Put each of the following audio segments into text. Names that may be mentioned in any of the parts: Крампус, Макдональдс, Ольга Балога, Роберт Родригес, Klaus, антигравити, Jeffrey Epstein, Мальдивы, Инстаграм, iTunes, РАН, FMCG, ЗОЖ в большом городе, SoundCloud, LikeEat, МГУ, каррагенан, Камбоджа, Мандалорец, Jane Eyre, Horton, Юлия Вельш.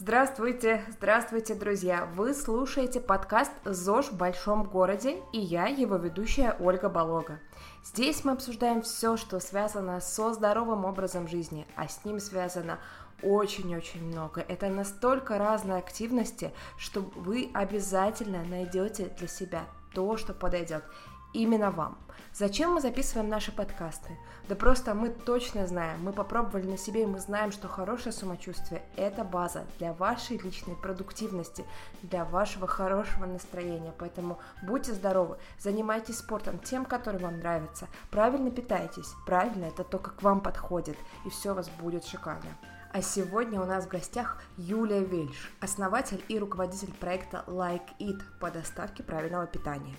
Здравствуйте, здравствуйте, друзья! Вы слушаете подкаст «ЗОЖ в большом городе» и я, его ведущая Ольга Балога. Здесь мы обсуждаем все, что связано со здоровым образом жизни, а с ним связано очень-очень много. Это настолько разные активности, что вы обязательно найдете для себя то, что подойдет именно вам. Зачем мы записываем наши подкасты? Да просто мы точно знаем, мы попробовали на себе, и мы знаем, что хорошее самочувствие – это база для вашей личной продуктивности, для вашего хорошего настроения. Поэтому будьте здоровы, занимайтесь спортом, тем, который вам нравится, правильно питайтесь, правильно – это то, как вам подходит, и все у вас будет шикарно. А сегодня у нас в гостях Юлия Вельш, основатель и руководитель проекта LikeEat по доставке правильного питания.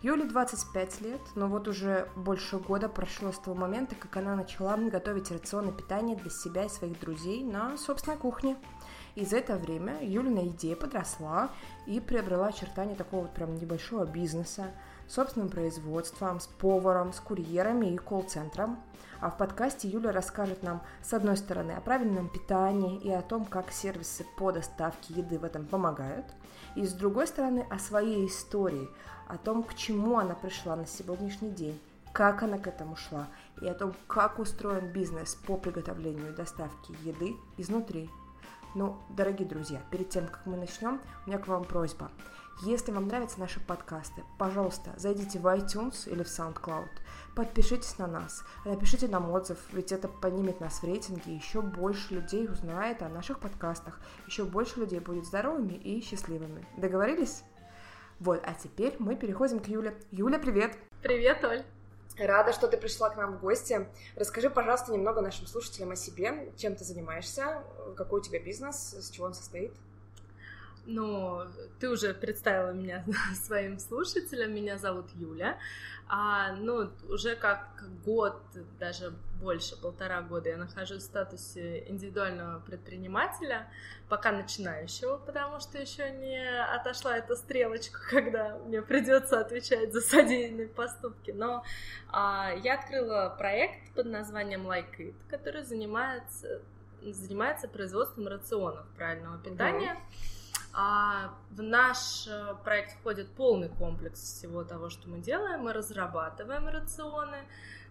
Юле 25 лет, но вот уже больше года прошло с того момента, как она начала готовить рационы питания для себя и своих друзей на собственной кухне. И за это время Юлина идея подросла и приобрела очертания такого вот прям небольшого бизнеса, собственным производством, с поваром, с курьерами и колл-центром. А в подкасте Юля расскажет нам, с одной стороны, о правильном питании и о том, как сервисы по доставке еды в этом помогают, и, с другой стороны, о своей истории, о том, к чему она пришла на сегодняшний день, как она к этому шла, и о том, как устроен бизнес по приготовлению и доставке еды изнутри. Ну, дорогие друзья, перед тем, как мы начнем, у меня к вам просьба. Если вам нравятся наши подкасты, пожалуйста, зайдите в iTunes или в SoundCloud, подпишитесь на нас, напишите нам отзыв, ведь это поднимет нас в рейтинге, еще больше людей узнает о наших подкастах, еще больше людей будет здоровыми и счастливыми. Договорились? Вот, а теперь мы переходим к Юле. Юля, привет! Привет, Оль! Рада, что ты пришла к нам в гости. Расскажи, пожалуйста, немного нашим слушателям о себе, чем ты занимаешься, какой у тебя бизнес, из чего он состоит. Ну, ты уже представила меня своим слушателям, меня зовут Юля, уже как год, даже больше, 1,5 года я нахожусь в статусе индивидуального предпринимателя, пока начинающего, потому что еще не отошла эта стрелочка, когда мне придется отвечать за содеянные поступки, но я открыла проект под названием LikeEat, который занимается производством рационов правильного питания. В наш проект входит полный комплекс всего того, что мы делаем. Мы разрабатываем рационы,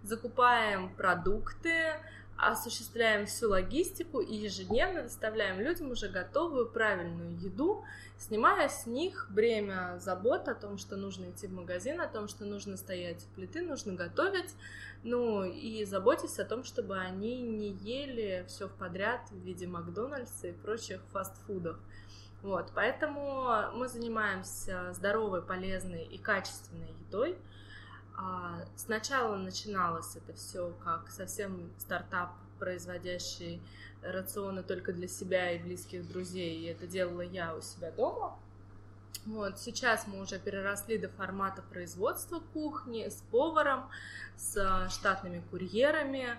закупаем продукты, осуществляем всю логистику и ежедневно доставляем людям уже готовую правильную еду, снимая с них бремя забот о том, что нужно идти в магазин, о том, что нужно стоять у плиты, нужно готовить, и заботясь о том, чтобы они не ели все подряд в виде Макдональдса и прочих фастфудов. Вот, поэтому мы занимаемся здоровой, полезной и качественной едой. Сначала начиналось это все как совсем стартап, производящий рационы только для себя и близких друзей, и это делала я у себя дома. Вот, сейчас мы уже переросли до формата производства кухни с поваром, с штатными курьерами,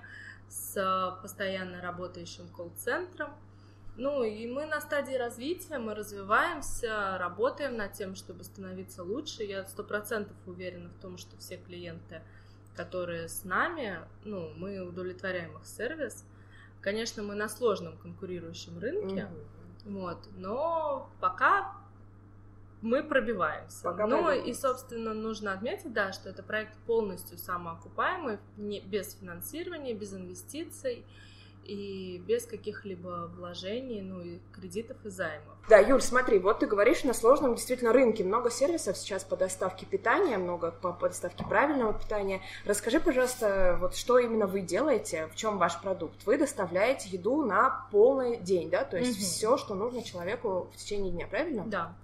с постоянно работающим колл-центром. И мы на стадии развития, мы развиваемся, работаем над тем, чтобы становиться лучше. Я 100% уверена в том, что все клиенты, которые с нами, мы удовлетворяем их сервис. Конечно, мы на сложном конкурирующем рынке, но пока мы пробиваемся. Собственно, нужно отметить, что это проект полностью самоокупаемый, без финансирования, без инвестиций. И без каких-либо вложений, и кредитов и займов. Да, Юль, смотри, вот ты говоришь, на сложном действительно рынке много сервисов сейчас по доставке питания, много по доставке правильного питания. Расскажи, пожалуйста, вот что именно вы делаете, в чем ваш продукт? Вы доставляете еду на полный день, да? То есть все, что нужно человеку в течение дня, правильно? Да.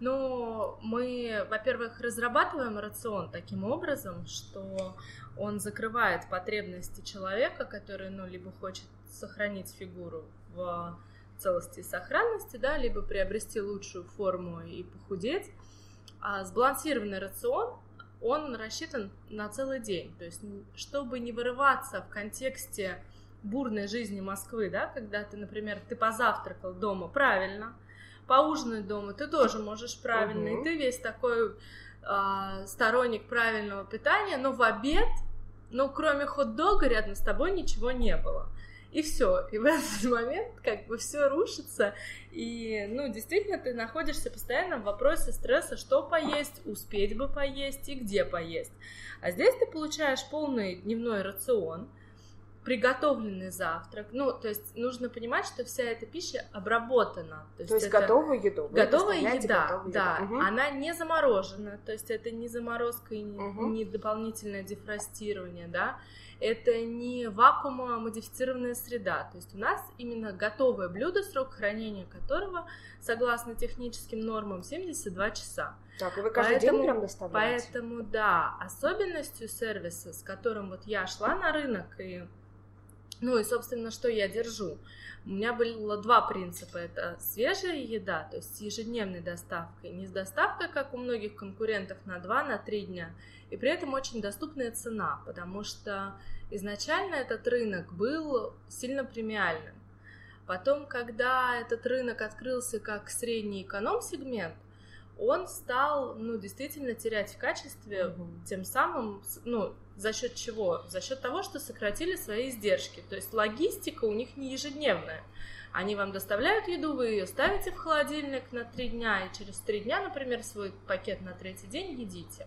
Мы, во-первых, разрабатываем рацион таким образом, что он закрывает потребности человека, который, либо хочет сохранить фигуру в целости и сохранности, либо приобрести лучшую форму и похудеть. А сбалансированный рацион, он рассчитан на целый день. То есть, чтобы не вырываться в контексте бурной жизни Москвы, когда ты, например, позавтракал дома правильно, поужинать дома ты тоже можешь правильно, и ты весь такой сторонник правильного питания, но в обед, кроме хот-дога рядом с тобой ничего не было. и все. И в этот момент как бы все рушится, и, ну, действительно, ты находишься постоянно в вопросе стресса, что поесть, успеть бы поесть и где поесть. А здесь ты получаешь полный дневной рацион, приготовленный завтрак. Ну, то есть нужно понимать, что вся эта пища обработана. То есть это готовую еду. Готовая еда. Угу. Она не заморожена, то есть это не заморозка и не дополнительное дефростирование, да. Это не вакуумомодифицированная среда. То есть у нас именно готовое блюдо, срок хранения которого, согласно техническим нормам, 72 часа. Так, и вы каждый день прям доставляете? Поэтому, да, особенностью сервиса, с которым вот я шла на рынок, и, ну и, собственно, что я держу, у меня было два принципа. Это свежая еда, то есть с ежедневной доставкой, не с доставкой, как у многих конкурентов, на 2-3 дня, и при этом очень доступная цена, потому что изначально этот рынок был сильно премиальным. Потом, когда этот рынок открылся как средний эконом-сегмент, он стал, ну, действительно терять в качестве, тем самым, ну, за счет чего? За счет того, что сократили свои издержки. То есть логистика у них не ежедневная. Они вам доставляют еду, вы ее ставите в холодильник на 3 дня, и через 3 дня, например, свой пакет на 3-й день едите.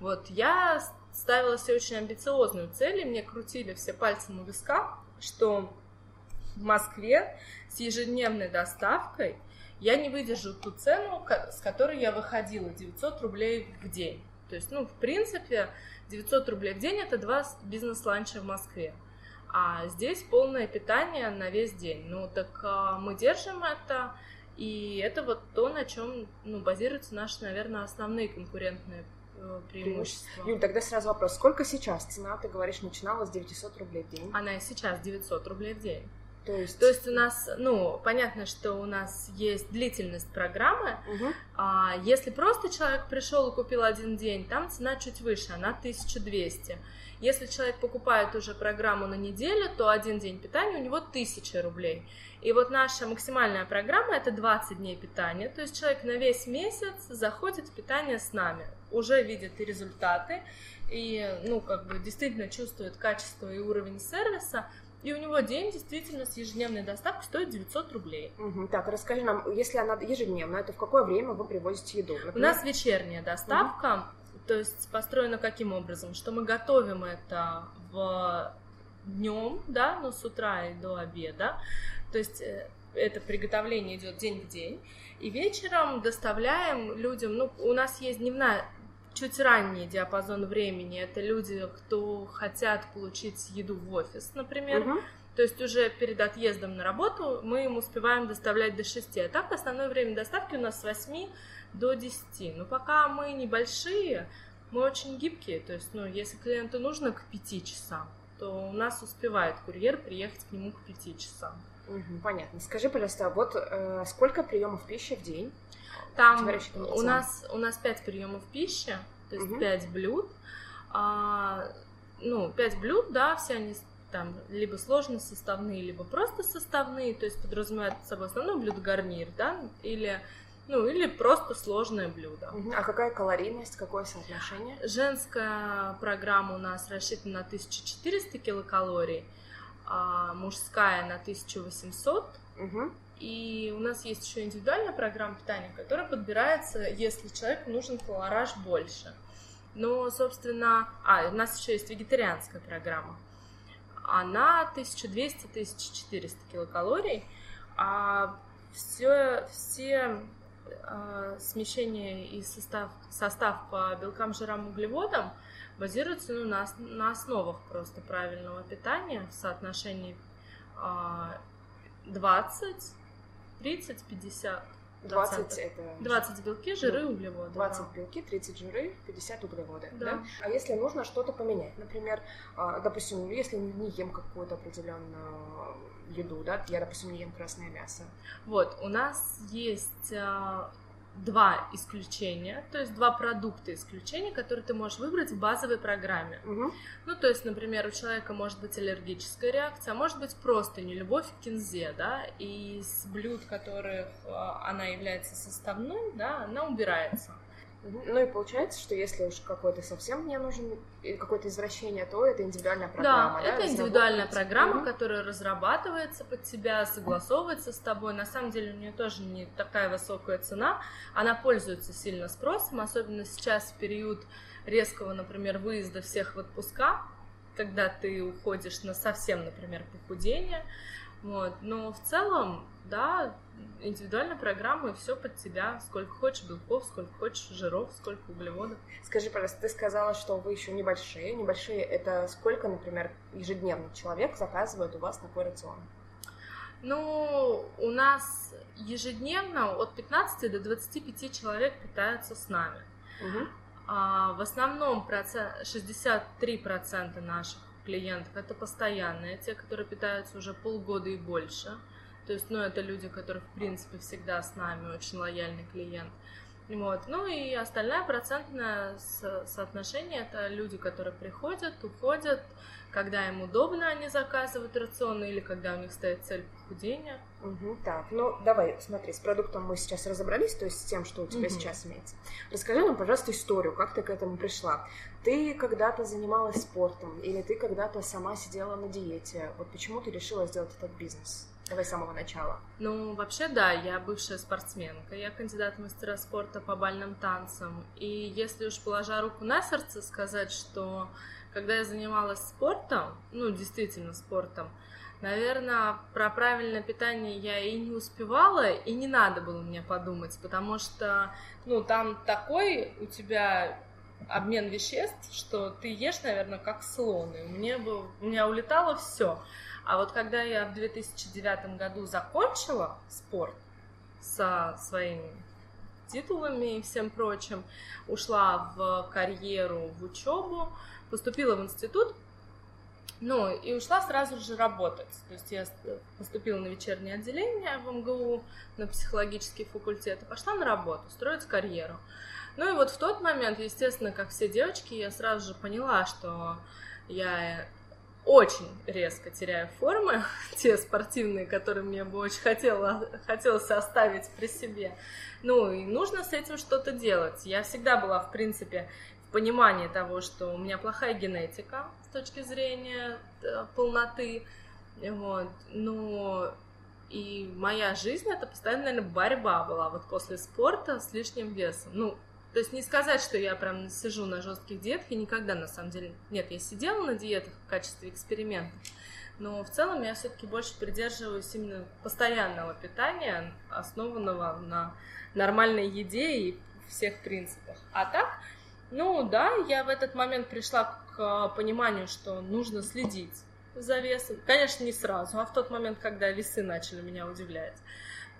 Вот я ставила себе очень амбициозную цель, и мне крутили все пальцем у виска, что в Москве с ежедневной доставкой я не выдержу ту цену, с которой я выходила, 900 рублей в день. То есть, ну, в принципе, 900 рублей в день – это 2 бизнес-ланча в Москве. А здесь полное питание на весь день. Ну, так мы держим это, и это вот то, на чем, ну, базируются наши, наверное, основные конкурентные преимущества. Юль, тогда сразу вопрос. Сколько сейчас цена, ты говоришь, начинала с 900 рублей в день? Она и сейчас 900 рублей в день. То есть у нас, ну, понятно, что у нас есть длительность программы. Если просто человек пришел и купил один день, там цена чуть выше, она 1200. Если человек покупает уже программу на неделю, то один день питания у него 1000 рублей. И вот наша максимальная программа – это 20 дней питания. То есть человек на весь месяц заходит в питание с нами, уже видит и результаты, и, ну, как бы действительно чувствует качество и уровень сервиса. И у него день действительно с ежедневной доставкой стоит 900 рублей. Так, расскажи нам, если она ежедневная, то в какое время вы привозите еду? Например? У нас вечерняя доставка, то есть построена каким образом? Что мы готовим это днем, да, ну, с утра и до обеда, то есть это приготовление идет день в день, и вечером доставляем людям, ну, у нас есть дневная, чуть ранний диапазон времени, это люди, кто хотят получить еду в офис, например, то есть уже перед отъездом на работу мы им успеваем доставлять до 6, а так основное время доставки у нас с 8 до 10, но пока мы небольшие, мы очень гибкие, то есть, ну, если клиенту нужно к 5 часам, то у нас успевает курьер приехать к нему к 5 часам. Понятно. Скажи, пожалуйста, вот сколько приемов пищи в день? Там у нас 5 приемов пищи, то есть 5 блюд. 5 блюд, да, все они там либо сложные составные, либо просто составные, то есть подразумевают под собой основное блюдо гарнир, да, или просто сложное блюдо. А какая калорийность, какое соотношение? Женская программа у нас рассчитана на 1400 килокалорий, а мужская на 1800. И у нас есть еще индивидуальная программа питания, которая подбирается, если человеку нужен колораж больше. Но, собственно, у нас еще есть вегетарианская программа. Она 1200-1400 килокалорий, а все смещение и состав по белкам, жирам, углеводам базируется, ну, на основах просто правильного питания в соотношении 20-30-50. 20 это 20 белки, жиры, углеводы. 20 белки, 30 жиры, 50 углеводы. Да? А если нужно что-то поменять, например, допустим, если не ем какую-то определенную еду, да, я, допустим, не ем красное мясо. Вот, у нас есть 2 исключения, то есть 2 продукта исключения, которые ты можешь выбрать в базовой программе. Ну, то есть, например, у человека может быть аллергическая реакция, а может быть просто нелюбовь к кинзе, да, и с блюд, которых она является составной, да, она убирается. Ну и получается, что если уж какой-то совсем мне нужен, какое-то извращение, то это индивидуальная программа. Да, это индивидуальная программа, которая разрабатывается под тебя, согласовывается с тобой. На самом деле у нее тоже не такая высокая цена. Она пользуется сильно спросом, особенно сейчас в период резкого, например, выезда всех в отпуска, когда ты уходишь на совсем, например, похудение. Вот. Но в целом, да, индивидуальная программа, и все под тебя. Сколько хочешь белков, сколько хочешь жиров, сколько углеводов. Скажи, пожалуйста, ты сказала, что вы еще небольшие. Небольшие — это сколько, например, ежедневно человек заказывает у вас такой рацион? Ну, у нас ежедневно от 15 до 25 человек питаются с нами. Угу. В основном 63% наших клиентов — это постоянные, те, которые питаются уже полгода и больше. То есть, ну, это люди, которые, в принципе, всегда с нами, очень лояльный клиент. Вот. Ну, и остальное процентное соотношение – это люди, которые приходят, уходят, когда им удобно, они заказывают рационы, или когда у них стоит цель похудения. Угу, так, ну, давай, смотри, с продуктом мы сейчас разобрались, то есть с тем, что у тебя сейчас имеется. Расскажи нам, пожалуйста, историю, как ты к этому пришла. Ты когда-то занималась спортом, или ты когда-то сама сидела на диете. Вот почему ты решила сделать этот бизнес? Давай с самого начала. Ну, вообще, да, я бывшая спортсменка, я кандидат в мастера спорта по бальным танцам. И если уж положа руку на сердце, сказать, что когда я занималась спортом, ну, действительно спортом, наверное, про правильное питание я и не успевала, и не надо было мне подумать, потому что, ну, там такой у тебя обмен веществ, что ты ешь, наверное, как слон, и у меня улетало все. А вот когда я в 2009 году закончила спорт со своими титулами и всем прочим, ушла в карьеру, в учебу, поступила в институт, ну, и ушла сразу же работать. То есть я поступила на вечернее отделение в МГУ, на психологический факультет, и пошла на работу, строить карьеру. Ну и вот в тот момент, естественно, как все девочки, я сразу же поняла, что я очень резко теряю формы, те спортивные, которые мне бы очень хотелось оставить при себе. Ну и нужно с этим что-то делать. Я всегда была, в принципе, в понимании того, что у меня плохая генетика с точки зрения полноты. Вот. Но и моя жизнь — это постоянно, наверное, борьба была вот после спорта с лишним весом. Ну, то есть не сказать, что я прям сижу на жестких диетах, я никогда, на самом деле, нет, я сидела на диетах в качестве эксперимента, но в целом я все-таки больше придерживаюсь именно постоянного питания, основанного на нормальной еде и всех принципах. А так, ну да, я в этот момент пришла к пониманию, что нужно следить за весом, конечно, не сразу, а в тот момент, когда весы начали меня удивлять.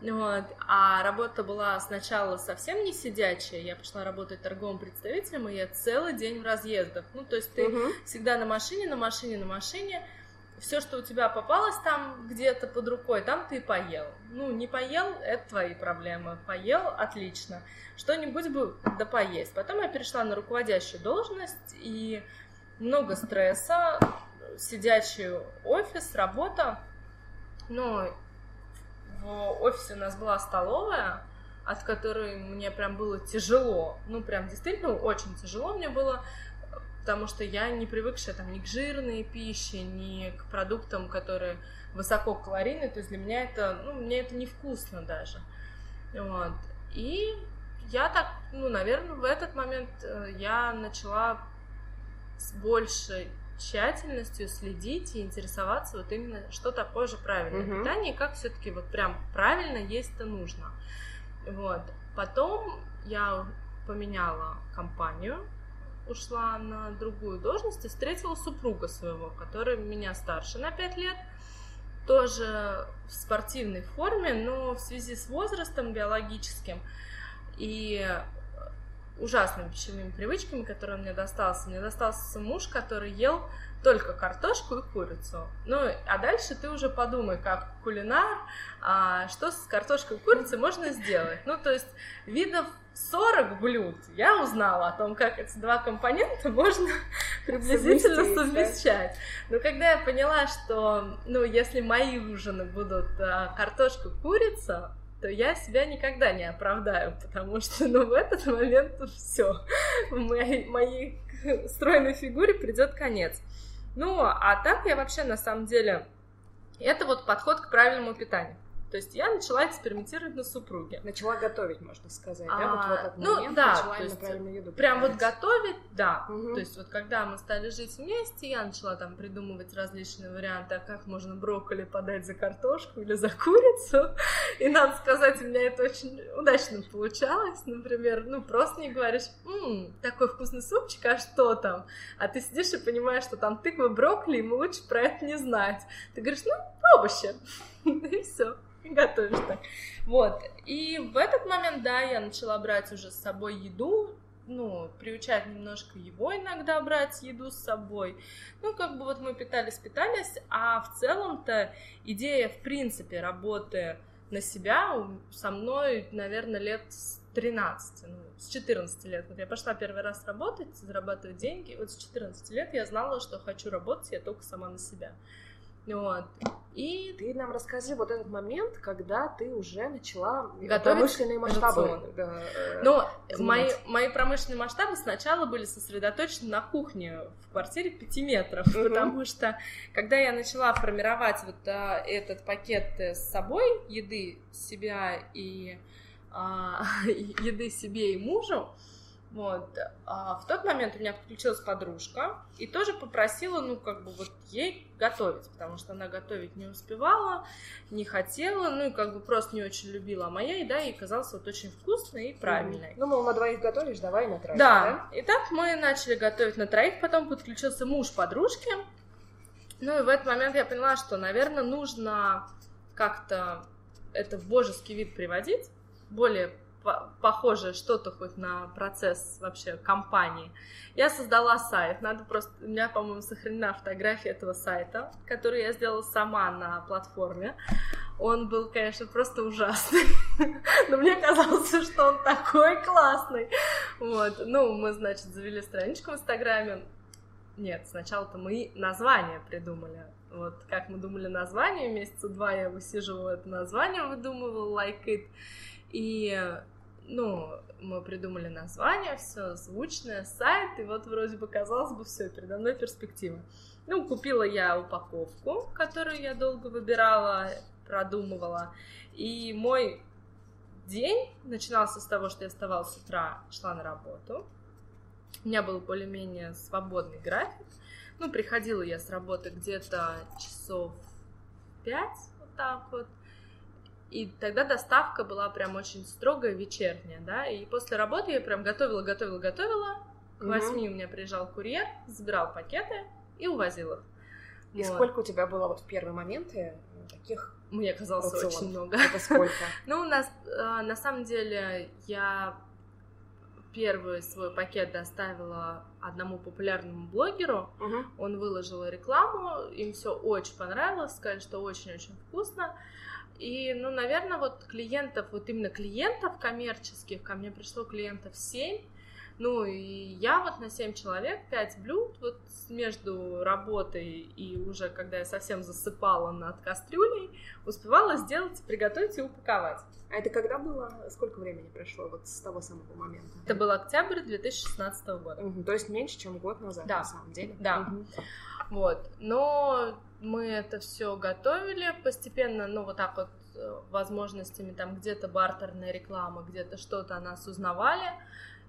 Вот. А работа была сначала совсем не сидячая, я пошла работать торговым представителем, и я целый день в разъездах, ну, то есть ты всегда на машине, все, что у тебя попалось там где-то под рукой, там ты и поел, ну, не поел — это твои проблемы, поел — отлично, что-нибудь бы да поесть. Потом я перешла на руководящую должность, и много стресса, сидячий офис, работа, ну, в офисе у нас была столовая, от которой мне прям было тяжело, ну прям действительно очень тяжело мне было, потому что я не привыкшая там ни к жирной пище, ни к продуктам, которые высококалорийные, то есть для меня это, ну, мне это невкусно даже. Вот. И я так, ну, наверное, в этот момент я начала с большей тщательностью следить и интересоваться вот именно, что такое же правильное питание, и как все-таки вот прям правильно есть-то нужно. Вот. Потом я поменяла компанию, ушла на другую должность и встретила супруга своего, который меня старше на 5 лет, тоже в спортивной форме, но в связи с возрастом биологическим и ужасными пищевыми привычками, которые мне достался. Мне достался муж, который ел только картошку и курицу. Ну, а дальше ты уже подумай, как кулинар, что с картошкой и курицей можно сделать. Ну, то есть видов 40 блюд я узнала о том, как эти два компонента можно приблизительно совмещать. Но когда я поняла, что, ну, если мои ужины будут картошка, курица, то я себя никогда не оправдаю, потому что в этот момент все, моей стройной фигуре придет конец. Ну, а так я вообще на самом деле, это вот подход к правильному питанию. То есть я начала экспериментировать на супруге. Начала готовить, можно сказать, да? Вот в этот момент начала на правильную еду. Прям вот готовить, да. Угу. То есть вот когда мы стали жить вместе, я начала там придумывать различные варианты, как можно брокколи подать за картошку или за курицу. И, надо сказать, у меня это очень удачно получалось. Например, ну просто не говоришь, такой вкусный супчик, а что там? А ты сидишь и понимаешь, что там тыква, брокколи, ему лучше про это не знать. Ты говоришь, ну, овощи. И все. Готовишь так. Вот. И в этот момент, да, я начала брать уже с собой еду, ну, приучать немножко его иногда брать еду с собой. Ну, как бы вот мы питались, а в целом-то идея, в принципе, работы на себя со мной, наверное, лет с 13, ну, с 14 лет. Вот я пошла первый раз работать, зарабатывать деньги. Вот с 14 лет я знала, что хочу работать я только сама на себя. Вот. И ты нам расскажи вот этот момент, когда ты уже начала промышленные масштабы. Да, но мои промышленные масштабы сначала были сосредоточены на кухне в квартире 5 метров, потому что когда я начала формировать вот этот пакет с собой, еды себя и еды себе и мужу, вот. А в тот момент у меня подключилась подружка и тоже попросила, ну, как бы вот ей готовить, потому что она готовить не успевала, не хотела, ну, и как бы просто не очень любила. А моя еда ей казалась вот очень вкусной и правильной. Ну, мол, на двоих готовишь, давай на троих. Да, и так мы начали готовить на троих, потом подключился муж подружки. Ну, и в этот момент я поняла, что, наверное, нужно как-то это в божеский вид приводить, более похоже что-то хоть на процесс вообще компании. Я создала сайт, надо просто... У меня, по-моему, сохранена фотография этого сайта, который я сделала сама на платформе. Он был, конечно, просто ужасный, но мне казалось, что он такой классный. Вот. Ну, мы, значит, завели страничку в Инстаграме. Нет, сначала-то мы название придумали. Вот как мы думали название, месяца два я высиживала это название, выдумывала LikeEat. И, ну, мы придумали название, все звучное, сайт, и вот вроде бы, казалось бы, все, передо мной перспектива. Ну, купила я упаковку, которую я долго выбирала, продумывала, и мой день начинался с того, что я вставала с утра, шла на работу, у меня был более-менее свободный график, ну, приходила я с работы где-то часов 5, вот так вот. И тогда доставка была прям очень строгая, вечерняя, да, и после работы я прям готовила, к 8 у меня приезжал курьер, забирал пакеты и увозил их. И вот. Сколько у тебя было вот в первые моменты таких? Мне казалось, рационов. Очень много. Это сколько? Ну, у нас, на самом деле, я первый свой пакет доставила одному популярному блогеру, он выложил рекламу, им все очень понравилось, сказали, что очень-очень вкусно. И, ну, наверное, вот клиентов, вот именно клиентов коммерческих, ко мне пришло клиентов 7, ну, и я вот на 7 человек, 5 блюд, вот между работой и уже, когда я совсем засыпала над кастрюлей, успевала сделать, приготовить и упаковать. А это когда было? Сколько времени прошло вот с того самого момента? Это был октябрь 2016 года. То есть меньше, чем год назад, да. На самом деле. Да, вот, но... Мы это все готовили постепенно, ну, вот так вот, возможностями, там, где-то бартерная реклама, где-то что-то о нас узнавали.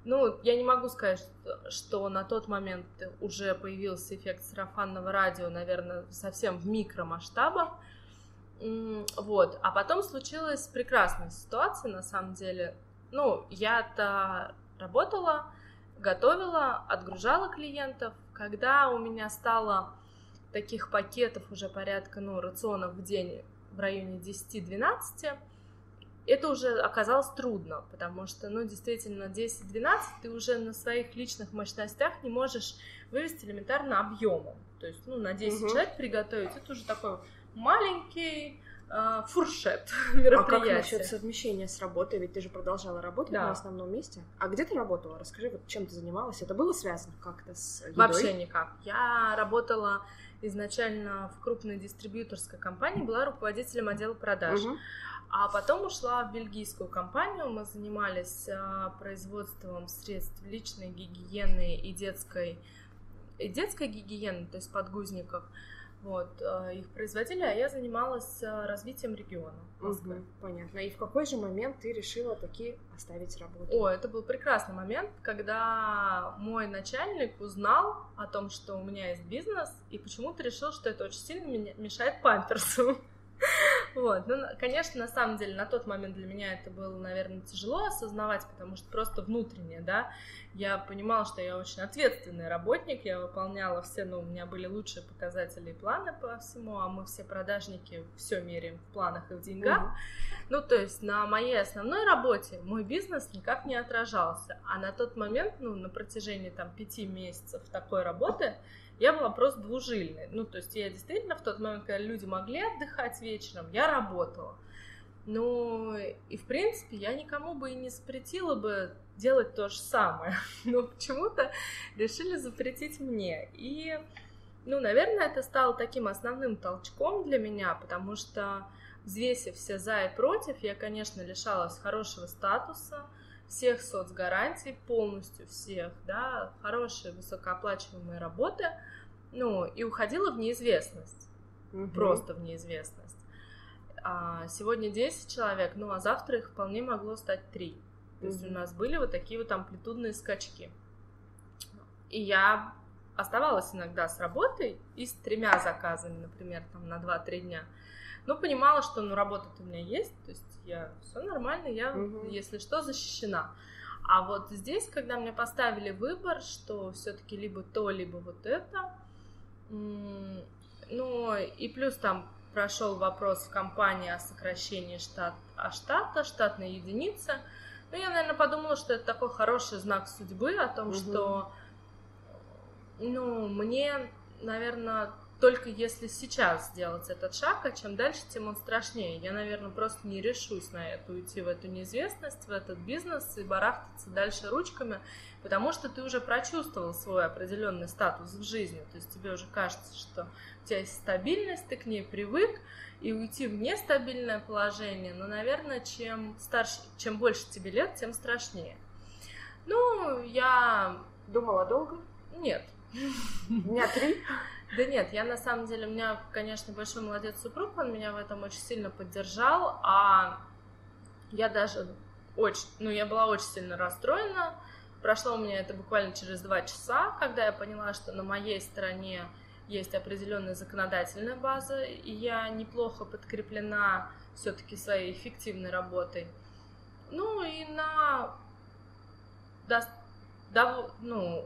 Ну, я не могу сказать, что на тот момент уже появился эффект сарафанного радио, наверное, совсем в микромасштабах. Вот, а потом случилась прекрасная ситуация, на самом деле. Ну, я-то работала, готовила, отгружала клиентов, когда у меня стало... таких пакетов уже порядка, ну, рационов в день в районе 10-12, это уже оказалось трудно, потому что, ну, действительно, 10-12 ты уже на своих личных мощностях не можешь вывести элементарно объемом. То есть, ну, на 10 человек приготовить, это уже такой маленький фуршет мероприятия. А как насчет совмещения с работой? Ведь ты же продолжала работать на основном месте. А где ты работала? Расскажи, вот чем ты занималась? Это было связано как-то с едой? Вообще никак. Я работала... изначально в крупной дистрибьюторской компании, была руководителем отдела продаж. А потом ушла в бельгийскую компанию. Мы занимались производством средств личной гигиены и детской гигиены, то есть подгузников. Вот, их производили, а я занималась развитием региона. Угу, понятно. И в какой же момент ты решила таки оставить работу? О, это был прекрасный момент, когда мой начальник узнал о том, что у меня есть бизнес, и почему-то решил, что это очень сильно мешает памперсу. Вот. Ну, конечно, на самом деле, на тот момент для меня это было, наверное, тяжело осознавать, потому что просто внутренне, да, я понимала, что я очень ответственный работник, я выполняла все, у меня были лучшие показатели и планы по всему, а мы все продажники все меряем в планах и в деньгах. Mm-hmm. Ну, то есть на моей основной работе мой бизнес никак не отражался, а на тот момент, на протяжении 5 месяцев такой работы, я была просто двужильной. То есть я действительно в тот момент, когда люди могли отдыхать вечером, я работала. И в принципе, я никому бы и не запретила бы делать то же самое. Но почему-то решили запретить мне. И, наверное, это стало таким основным толчком для меня, потому что, взвесив все за и против, я, конечно, лишалась хорошего статуса, всех соцгарантий, полностью всех, да, хорошие высокооплачиваемые работы, и уходила в неизвестность, просто в неизвестность. А сегодня 10 человек, а завтра их вполне могло стать 3. То есть у нас были вот такие вот амплитудные скачки. И я оставалась иногда с работой и с 3 заказами, например, на 2-3 дня. Понимала, что работа-то у меня есть, то есть я все нормально, я, если что, защищена. А вот здесь, когда мне поставили выбор, что все-таки либо то, либо вот это, и плюс там прошел вопрос в компании о сокращении штата, штатной единицы, я, наверное, подумала, что это такой хороший знак судьбы о том, что, мне, наверное... Только если сейчас сделать этот шаг, а чем дальше, тем он страшнее. Я, наверное, просто не решусь на это, уйти в эту неизвестность, в этот бизнес и барахтаться дальше ручками, потому что ты уже прочувствовал свой определенный статус в жизни. То есть тебе уже кажется, что у тебя есть стабильность, ты к ней привык, и уйти в нестабильное положение, наверное, чем больше тебе лет, тем страшнее. Я... Думала долго? Нет. Дня 3? Да нет, я на самом деле, у меня, конечно, большой молодец супруг, он меня в этом очень сильно поддержал, а я даже очень, я была очень сильно расстроена, прошло у меня это буквально через 2 часа, когда я поняла, что на моей стороне есть определенная законодательная база, и я неплохо подкреплена все-таки своей эффективной работой,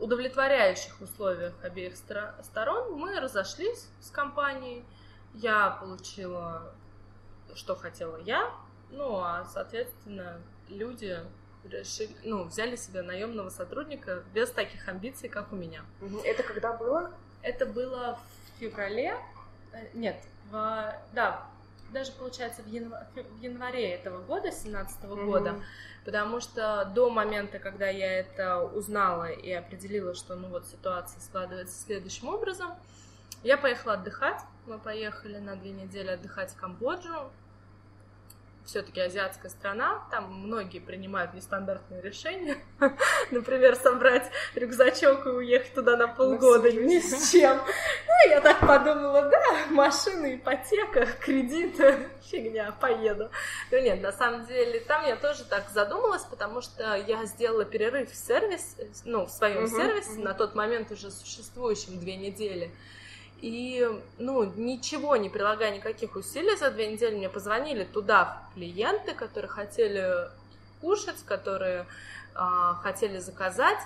удовлетворяющих условиях обеих сторон мы разошлись с компанией, я получила, что хотела я, а, соответственно, люди решили, взяли себе наемного сотрудника без таких амбиций, как у меня. Это когда было? Это было в феврале, даже, получается, в январе этого года, 17-го года, потому что до момента, когда я это узнала и определила, что, ситуация складывается следующим образом, я поехала отдыхать, мы поехали на 2 недели отдыхать в Камбоджу, все-таки азиатская страна, там многие принимают нестандартные решения, например, собрать рюкзачок и уехать туда на полгода ни с чем. Я так подумала, машина, ипотека, кредиты, фигня, поеду. Нет, на самом деле, там я тоже так задумалась, потому что я сделала перерыв в сервис, в своем сервисе, на тот момент уже существующем 2 недели. И, ничего не прилагая, никаких усилий, за 2 недели мне позвонили туда клиенты, которые хотели кушать, которые хотели заказать.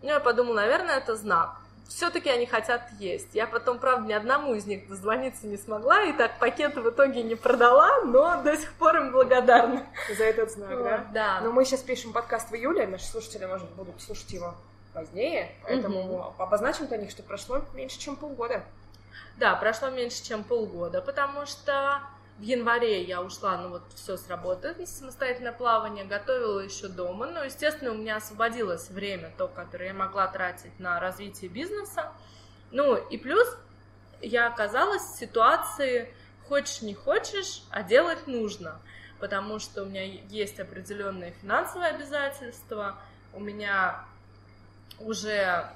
Я подумала, наверное, это знак. Все-таки они хотят есть. Я потом, правда, ни одному из них дозвониться не смогла, и так пакеты в итоге не продала, но до сих пор им благодарна. За этот знак, да? Да. Но мы сейчас пишем подкаст в июле, наши слушатели, может, будут слушать его позднее, поэтому обозначим для них, что прошло меньше, чем полгода. Да, прошло меньше, чем полгода, потому что в январе я ушла, все с работы, самостоятельное плавание, готовила еще дома. Естественно, у меня освободилось время, то, которое я могла тратить на развитие бизнеса. И плюс я оказалась в ситуации, хочешь не хочешь, а делать нужно. потому что у меня есть определенные финансовые обязательства, у меня уже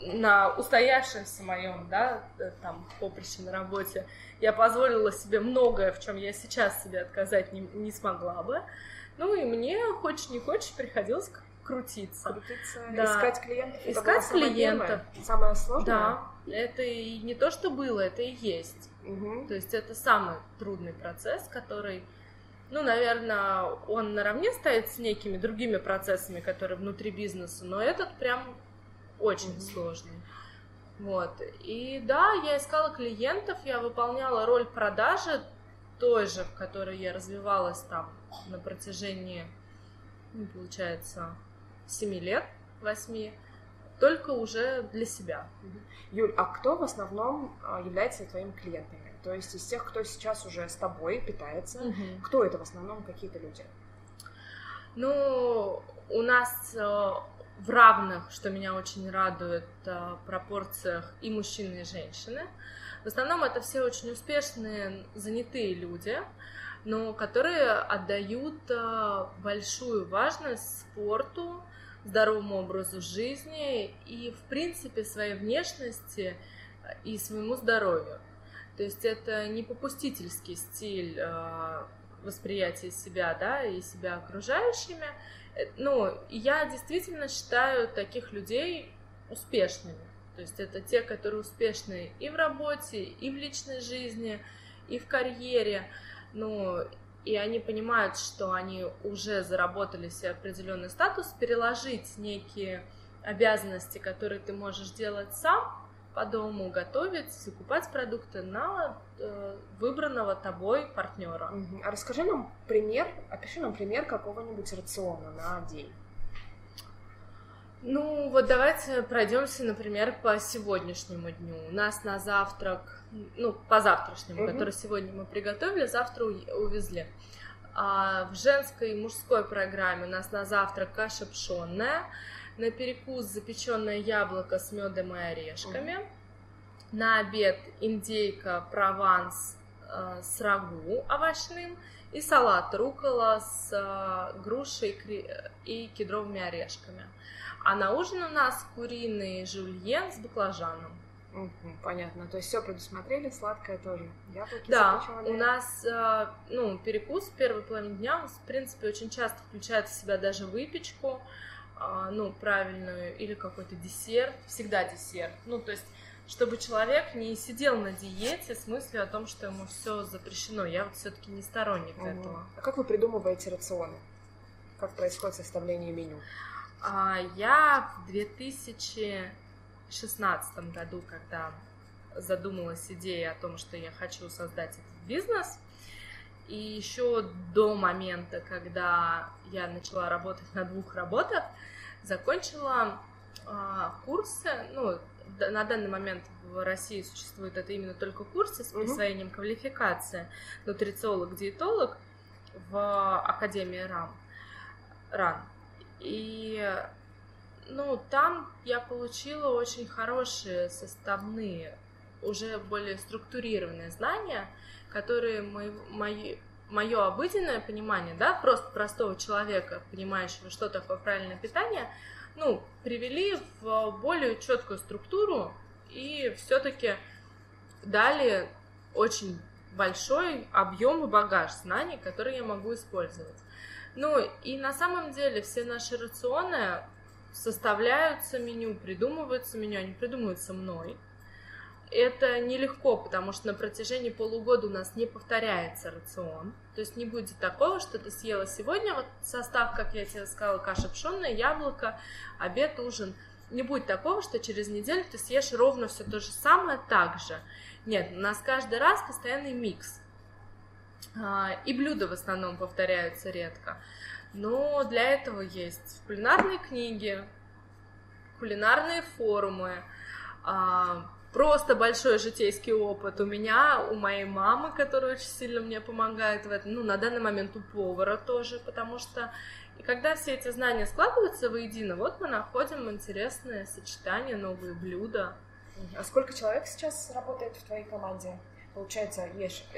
на устоявшемся моем, да, там, поприще на работе, я позволила себе многое, в чем я сейчас себе отказать не смогла бы. Ну и мне, хочешь не хочешь, приходилось крутиться. Да. Искать клиентов. Искать клиентов. Самое сложное? Да. Это и не то, что было, это и есть. Угу. То есть это самый трудный процесс, который, ну, наверное, он наравне стоит с некими другими процессами, которые внутри бизнеса, но этот прям очень сложный. Вот. И да, я искала клиентов, я выполняла роль продажи той же, в которой я развивалась там на протяжении, ну, получается, 7 лет, 8, только уже для себя. Юль, а кто в основном является твоими клиентами? То есть из тех, кто сейчас уже с тобой питается, кто это в основном, какие-то люди? Ну, у нас в равных, что меня очень радует, пропорциях и мужчины, и женщины. В основном это все очень успешные, занятые люди, но которые отдают большую важность спорту, здоровому образу жизни и, в принципе, своей внешности и своему здоровью. То есть это не попустительский стиль восприятия себя, да, и себя окружающими. Ну, я действительно считаю таких людей успешными. То есть это те, которые успешны и в работе, и в личной жизни, и в карьере. Ну, и они понимают, что они уже заработали себе определенный статус, переложить некие обязанности, которые ты можешь делать сам по дому, готовить, закупать продукты, на выбранного тобой партнера. А расскажи нам пример, опиши нам пример какого-нибудь рациона на день. Ну, вот давайте пройдемся, например, по сегодняшнему дню. У нас на завтрак, ну, по завтрашнему, который сегодня мы приготовили, завтра увезли. А в женской и мужской программе у нас на завтрак каша пшённая, на перекус запеченное яблоко с медом и орешками, на обед индейка, прованс с рагу овощным и салат руккола с грушей и кедровыми орешками. А на ужин у нас куриный жульен с баклажаном. Понятно, то есть все предусмотрели, сладкое тоже. Яблоки, да, запечённые. У нас, ну, перекус в первой половине дня, в принципе, очень часто включает в себя даже выпечку, ну, правильную, или какой-то десерт, всегда десерт. Ну, то есть, чтобы человек не сидел на диете с мыслью о том, что ему все запрещено. Я вот все-таки не сторонник этого. А как вы придумываете рационы? Как происходит составление меню? Я в 2016 году, когда задумалась идея о том, что я хочу создать этот бизнес, и еще до момента, когда я начала работать на 2 работах, закончила курсы, ну, на данный момент в России существует это именно только курсы с присвоением квалификации нутрициолог-диетолог в Академии РАН. И, ну, там я получила очень хорошие составные, уже более структурированные знания, которые мое обыденное понимание, да, просто простого человека, понимающего, что такое правильное питание, ну, привели в более четкую структуру и все-таки дали очень большой объем и багаж знаний, которые я могу использовать. Ну, и на самом деле все наши рационы составляются меню, придумываются меню, они придумываются мной. Это нелегко, потому что на протяжении полугода у нас не повторяется рацион. То есть не будет такого, что ты съела сегодня, вот состав, как я тебе сказала, каша пшённая, яблоко, обед, ужин. Не будет такого, что через неделю ты съешь ровно все то же самое так же. Нет, у нас каждый раз постоянный микс. И блюда в основном повторяются редко. Но для этого есть кулинарные книги, кулинарные форумы, просто большой житейский опыт у меня, у моей мамы, которая очень сильно мне помогает в этом, ну, на данный момент у повара тоже, потому что и когда все эти знания складываются воедино, вот мы находим интересные сочетания, новые блюда. А сколько человек сейчас работает в твоей команде? Получается,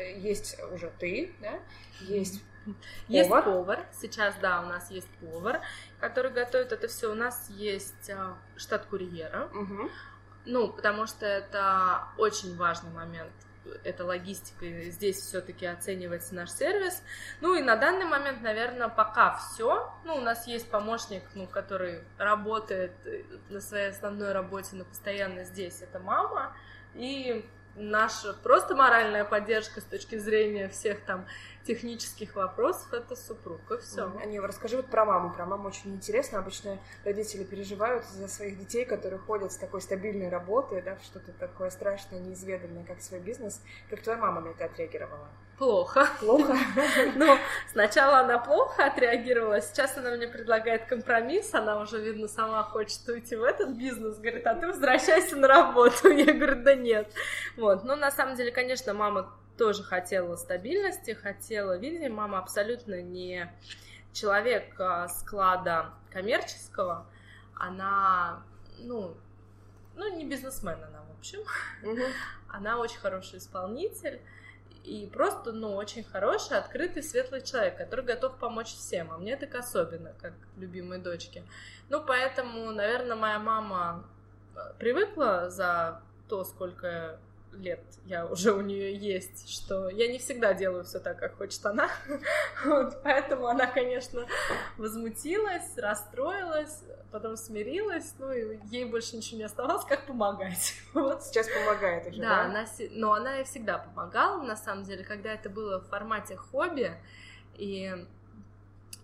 есть уже ты, да? Есть Есть повар. Сейчас, да, у нас есть повар, который готовит это все. У нас есть штат курьера. Угу. Ну, потому что это очень важный момент. Это логистика, и здесь все-таки оценивается наш сервис. Ну и на данный момент, наверное, пока все. Ну, у нас есть помощник, который работает на своей основной работе, но постоянно здесь, это мама. И наша просто моральная поддержка с точки зрения всех там технических вопросов, это супруг, и все. Анева, расскажи вот про маму. Про маму очень интересно. Обычно родители переживают за своих детей, которые ходят с такой стабильной работы, да, что-то такое страшное, неизведанное, как свой бизнес. Как твоя мама на это отреагировала? Плохо. Плохо? Ну, сначала она плохо отреагировала, сейчас она мне предлагает компромисс, она уже, видно, сама хочет уйти в этот бизнес, говорит, а ты возвращайся на работу. Я говорю, да нет. Вот, но на самом деле, конечно, мама тоже хотела стабильности, хотела, видите, мама абсолютно не человек склада коммерческого, она, ну не бизнесмен она, в общем, она очень хороший исполнитель и просто, очень хороший, открытый, светлый человек, который готов помочь всем, а мне так особенно, как любимой дочке. Ну, поэтому, наверное, моя мама привыкла за то, сколько лет я уже у нее есть, что я не всегда делаю все так, как хочет она. Вот, поэтому она, конечно, возмутилась, расстроилась, потом смирилась, и ей больше ничего не оставалось, как помогать. Вот. Сейчас помогает уже, да? Да, но она и всегда помогала, на самом деле, когда это было в формате хобби, и,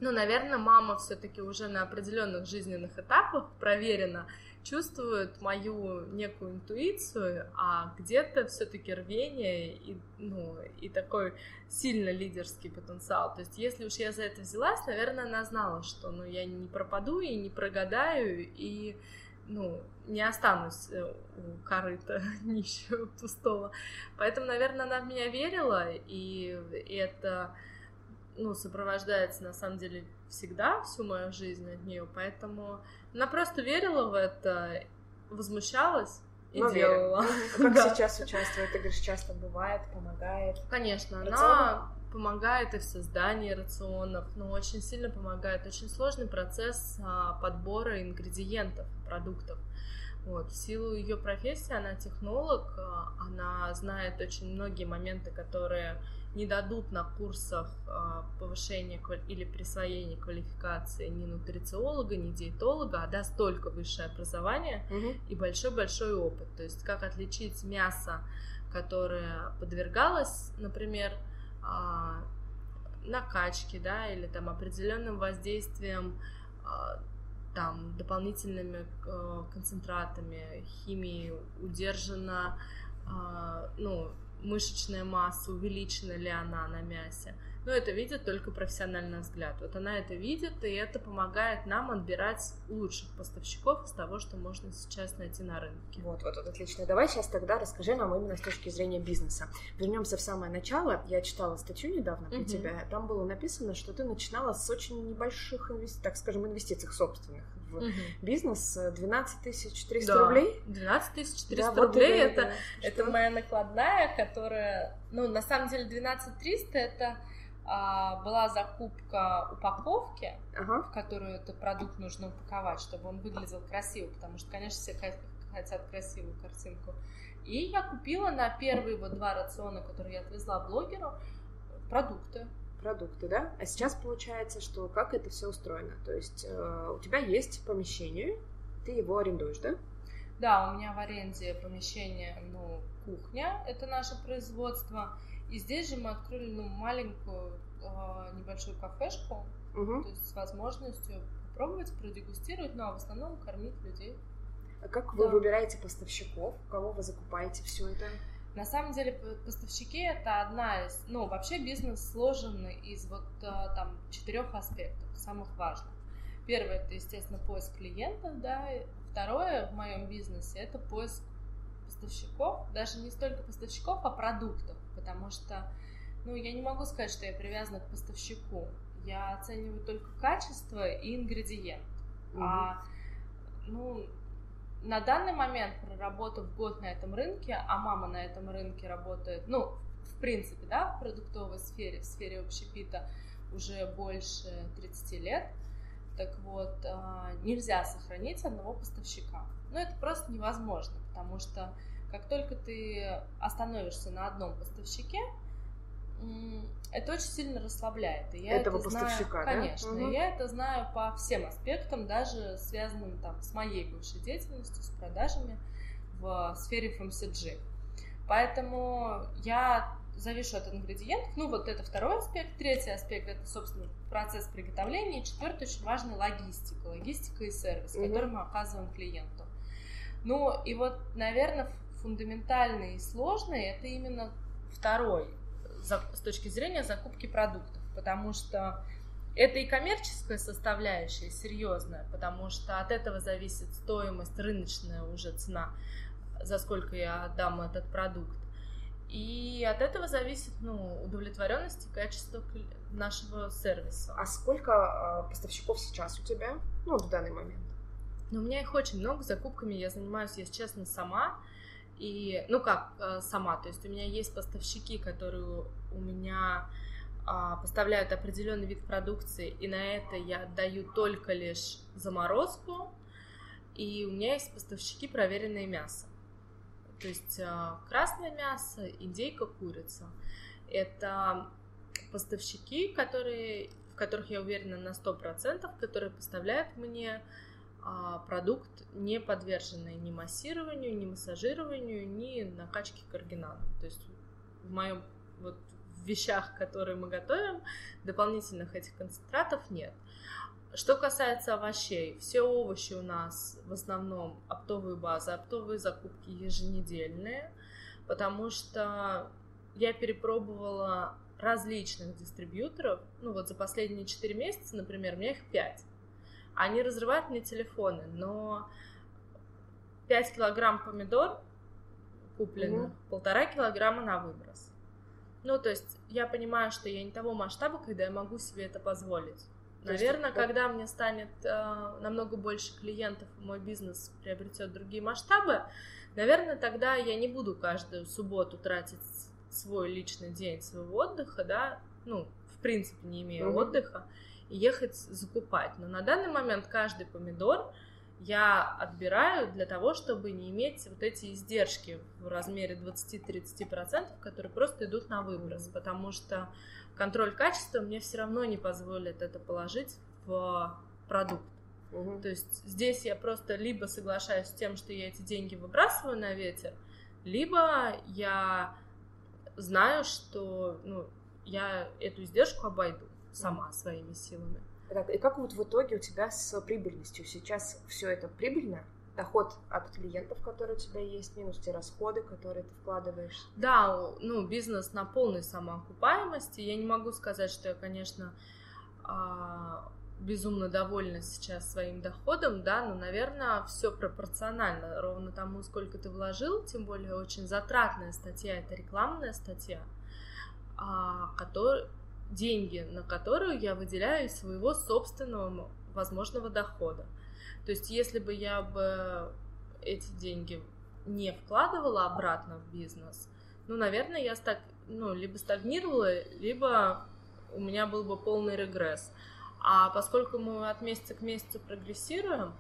наверное, мама все-таки уже на определенных жизненных этапах проверена, чувствуют мою некую интуицию, а где-то все-таки рвение и такой сильно лидерский потенциал. То есть, если уж я за это взялась, наверное, она знала, что я не пропаду и не прогадаю, и не останусь у корыта нищего, пустого. Поэтому, наверное, она в меня верила, и это сопровождается, на самом деле, всегда всю мою жизнь от нее, поэтому она просто верила в это, возмущалась и делала. Как сейчас участвует? Ты говоришь, часто бывает, помогает? Конечно, она помогает и в создании рационов, очень сильно помогает. Очень сложный процесс подбора ингредиентов, продуктов. Вот. В силу ее профессии она технолог, она знает очень многие моменты, которые не дадут на курсах повышения или присвоения квалификации ни нутрициолога, ни диетолога, а даст только высшее образование и большой-большой опыт. То есть как отличить мясо, которое подвергалось, например, накачке, да, или там определенным воздействием, там дополнительными концентратами, химией, удержано, мышечная масса, увеличена ли она на мясе. Но это видит только профессиональный взгляд. Вот она это видит, и это помогает нам отбирать лучших поставщиков из того, что можно сейчас найти на рынке. Вот, отлично. Давай сейчас тогда расскажи нам именно с точки зрения бизнеса. Вернемся в самое начало. Я читала статью недавно про тебя. Там было написано, что ты начинала с очень небольших инвестиций собственных в бизнес. 12 300 рублей? 12 300 рублей. Это моя накладная, которая... на самом деле 12 300 это... была закупка упаковки, в которую этот продукт нужно упаковать, чтобы он выглядел красиво, потому что, конечно, все хотят красивую картинку. И я купила на первые 2 рациона, которые я отвезла блогеру, продукты. Продукты, да? А сейчас получается, что как это все устроено? То есть у тебя есть помещение, ты его арендуешь, да? Да, у меня в аренде помещение, кухня, это наше производство. И здесь же мы открыли маленькую небольшую кафешку, то есть с возможностью попробовать, продегустировать, а в основном кормить людей. А как вы выбираете поставщиков? Кого вы закупаете все это? На самом деле поставщики — это одна из... вообще бизнес сложен из 4 аспектов, самых важных. Первое — это, естественно, поиск клиентов, да. Второе в моем бизнесе — это поиск поставщиков, даже не столько поставщиков, а продуктов. Потому что, я не могу сказать, что я привязана к поставщику. Я оцениваю только качество и ингредиент. На данный момент, проработав год на этом рынке, а мама на этом рынке работает, в принципе, да, в продуктовой сфере, в сфере общепита, уже больше 30 лет. Так вот, нельзя сохранить одного поставщика. Ну, это просто невозможно, потому что как только ты остановишься на одном поставщике, это очень сильно расслабляет. И я это знаю, поставщика, конечно, да? Угу. Я это знаю по всем аспектам, даже связанным там с моей бывшей деятельностью, с продажами в сфере FMCG. Поэтому я завишу от ингредиентов. Ну, вот это второй аспект. Третий аспект – это, собственно, процесс приготовления. И четвертый – очень важный – логистика. Логистика и сервис, угу, который мы оказываем клиенту. Ну, и вот, наверное, фундаментальный и сложный – это именно второй с точки зрения закупки продуктов, потому что это и коммерческая составляющая, серьезная, потому что от этого зависит стоимость, рыночная уже цена, за сколько я отдам этот продукт. И от этого зависит, ну, удовлетворенность и качество нашего сервиса. А сколько поставщиков сейчас у тебя, ну, в данный момент? Ну, у меня их очень много, закупками я занимаюсь, если честно, сама. И, ну как сама, то есть у меня есть поставщики, которые у меня поставляют определенный вид продукции, и на это я отдаю только лишь заморозку, и у меня есть поставщики проверенное мясо, то есть красное мясо, индейка, курица. Это поставщики, в которых я уверена на 100%, которые поставляют мне продукт, не подверженный ни массированию, ни массажированию, ни накачке каррагенаном. То есть в моем вот вещах, которые мы готовим, дополнительных этих концентратов нет. Что касается овощей, все овощи у нас в основном оптовые базы, оптовые закупки еженедельные, потому что я перепробовала различных дистрибьюторов. Ну вот за последние 4 месяца, например, у меня их 5. Они разрывают мне телефоны, но 5 килограмм помидор куплено, 1,5 килограмма на выброс. Ну, то есть я понимаю, что я не того масштаба, когда я могу себе это позволить. То наверное, когда мне станет намного больше клиентов, и мой бизнес приобретет другие масштабы, наверное, тогда я не буду каждую субботу тратить свой личный день своего отдыха, да, ну, в принципе, не имея отдыха, и ехать закупать. Но на данный момент каждый помидор я отбираю для того, чтобы не иметь вот эти издержки в размере 20-30%, которые просто идут на выброс, потому что контроль качества мне все равно не позволит это положить в продукт. То есть здесь я просто либо соглашаюсь с тем, что я эти деньги выбрасываю на ветер, либо я знаю, что, ну, я эту издержку обойду сама своими силами. И как вот в итоге у тебя с прибыльностью? Сейчас все это прибыльно? Доход от клиентов, которые у тебя есть, минус те расходы, которые ты вкладываешь? Да, ну, бизнес на полной самоокупаемости. Я не могу сказать, что я, конечно, безумно довольна сейчас своим доходом, да, но, наверное, все пропорционально ровно тому, сколько ты вложил, тем более очень затратная статья, это рекламная статья, которая деньги, на которую я выделяю из своего собственного возможного дохода. То есть, если бы я бы эти деньги не вкладывала обратно в бизнес, ну, наверное, я либо стагнировала, либо у меня был бы полный регресс. А поскольку мы от месяца к месяцу прогрессируем,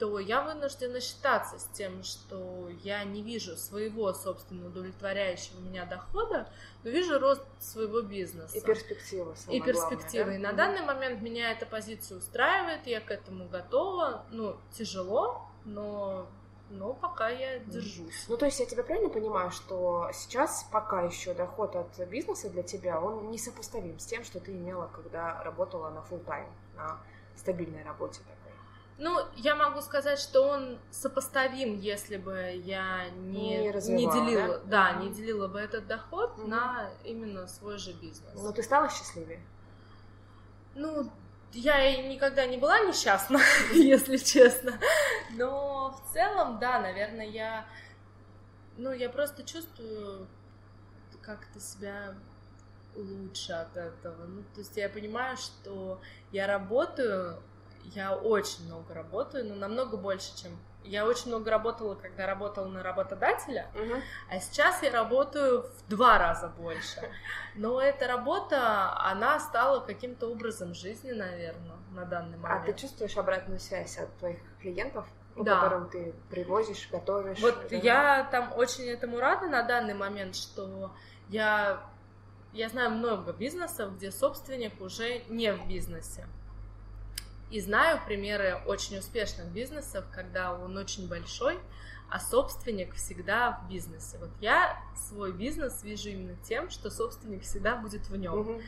то я вынуждена считаться с тем, что я не вижу своего, собственно, удовлетворяющего меня дохода, но вижу рост своего бизнеса. И перспективы, самое главное. Да? И на данный момент меня эта позиция устраивает, я к этому готова. Ну, тяжело, но пока я держусь. Ну, то есть я тебя правильно понимаю, что сейчас пока еще доход от бизнеса для тебя, он не сопоставим с тем, что ты имела, когда работала на фулл-тайм, на стабильной работе такой? Ну, я могу сказать, что он сопоставим, если бы я не делила бы этот доход на именно свой же бизнес. Но ты стала счастливее? Ну, я никогда не была несчастна, если честно. Но в целом, да, наверное, я просто чувствую как-то себя лучше от этого. Ну, то есть я понимаю, что я работаю Я очень много работаю, но намного больше, чем... Я очень много работала, когда работала на работодателя, а сейчас я работаю в 2 раза больше. Но эта работа, она стала каким-то образом жизни, наверное, на данный момент. А ты чувствуешь обратную связь от твоих клиентов, которым ты привозишь, готовишь? Вот да? Я там очень этому рада на данный момент, что я знаю много бизнесов, где собственник уже не в бизнесе. И знаю примеры очень успешных бизнесов, когда он очень большой, а собственник всегда в бизнесе. Вот я свой бизнес вижу именно тем, что собственник всегда будет в нем.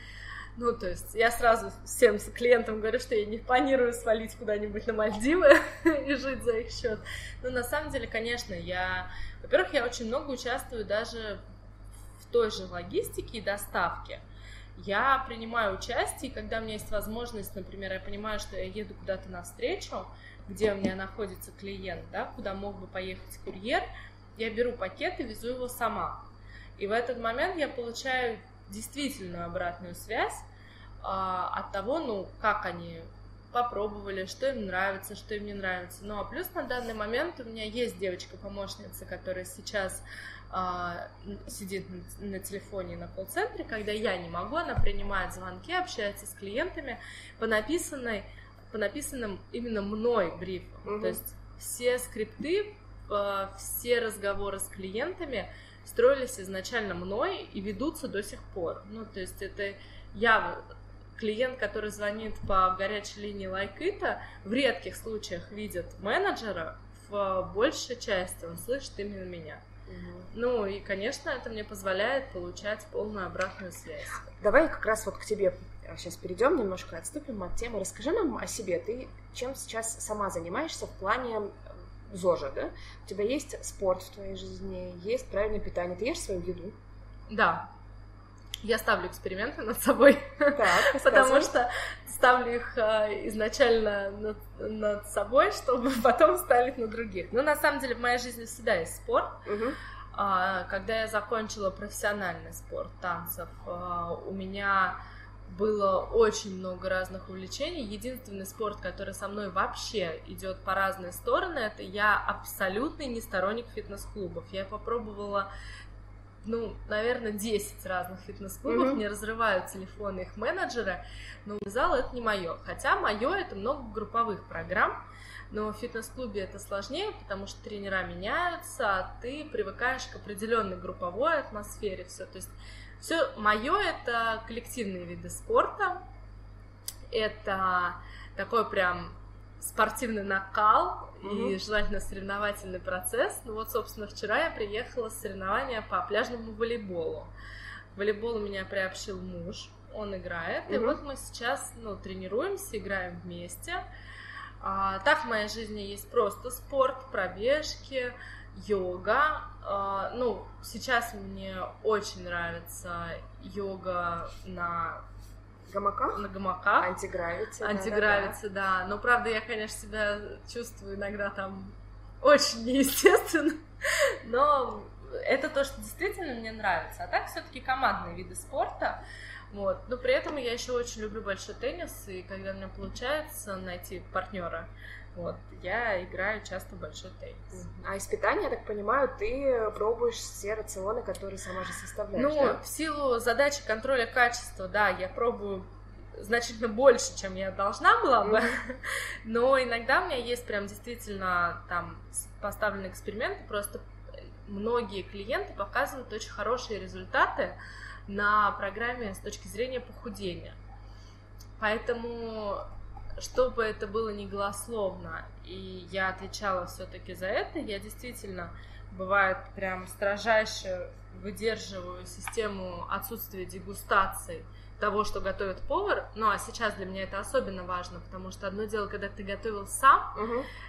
Ну, то есть я сразу всем клиентам говорю, что я не планирую свалить куда-нибудь на Мальдивы и жить за их счет. Но на самом деле, конечно, во-первых, я очень много участвую даже в той же логистике и доставке. Я принимаю участие, и когда у меня есть возможность, например, я понимаю, что я еду куда-то навстречу, где у меня находится клиент, да, куда мог бы поехать курьер, я беру пакет и везу его сама. И в этот момент я получаю действительно обратную связь от того, как они попробовали, что им нравится, что им не нравится. Ну, а плюс на данный момент у меня есть девочка-помощница, которая сейчас сидит на телефоне на колл-центре, когда я не могу, она принимает звонки, общается с клиентами по написанным именно мной брифам. То есть все скрипты, все разговоры с клиентами строились изначально мной и ведутся до сих пор. Ну, то есть это я... Клиент, который звонит по горячей линии LikeEat, в редких случаях видит менеджера, в большей части он слышит именно меня. Ну и, конечно, это мне позволяет получать полную обратную связь. Давай как раз вот к тебе сейчас перейдем, немножко отступим от темы. Расскажи нам о себе. Ты чем сейчас сама занимаешься в плане ЗОЖа, да? У тебя есть спорт в твоей жизни, есть правильное питание. Ты ешь свою еду? Да. Я ставлю эксперименты над собой, потому что ставлю их изначально над собой, чтобы потом ставить на других. Но на самом деле в моей жизни всегда есть спорт. Когда я закончила профессиональный спорт танцев, у меня было очень много разных увлечений. Единственный спорт, который со мной вообще идет по разные стороны, это я абсолютный не сторонник фитнес-клубов. Я попробовала... наверное, 10 разных фитнес-клубов, мне разрывают телефоны их менеджера, но зал это не мое. Хотя мое это много групповых программ, но в фитнес-клубе это сложнее, потому что тренера меняются, а ты привыкаешь к определенной групповой атмосфере. Все. То есть все мое это коллективные виды спорта, это такой прям спортивный накал, и желательно соревновательный процесс. Собственно, вчера я приехала с соревнования по пляжному волейболу. К волейболу меня приобщил муж, он играет, и вот мы сейчас, тренируемся, играем вместе. Так в моей жизни есть просто спорт, пробежки, йога. Сейчас мне очень нравится йога на... гамаках? На гамаках. Антигравити. Антигравити, да. Но, правда, я, конечно, себя чувствую иногда там очень неестественно, но это то, что действительно мне нравится. А так все-таки командные виды спорта. Но при этом я еще очень люблю большой теннис, и когда у меня получается найти партнера, я играю часто в большой теннис. А из питания, я так понимаю, ты пробуешь все рационы, которые сама же составляешь, да? В силу задачи контроля качества, да, я пробую значительно больше, чем я должна была бы, но иногда у меня есть прям действительно там поставленные эксперименты, просто многие клиенты показывают очень хорошие результаты на программе с точки зрения похудения. Поэтому, чтобы это было не голословно, и я отвечала все-таки за это, я действительно, бывает, прям строжайше выдерживаю систему отсутствия дегустации того, что готовит повар. А сейчас для меня это особенно важно, потому что одно дело, когда ты готовил сам,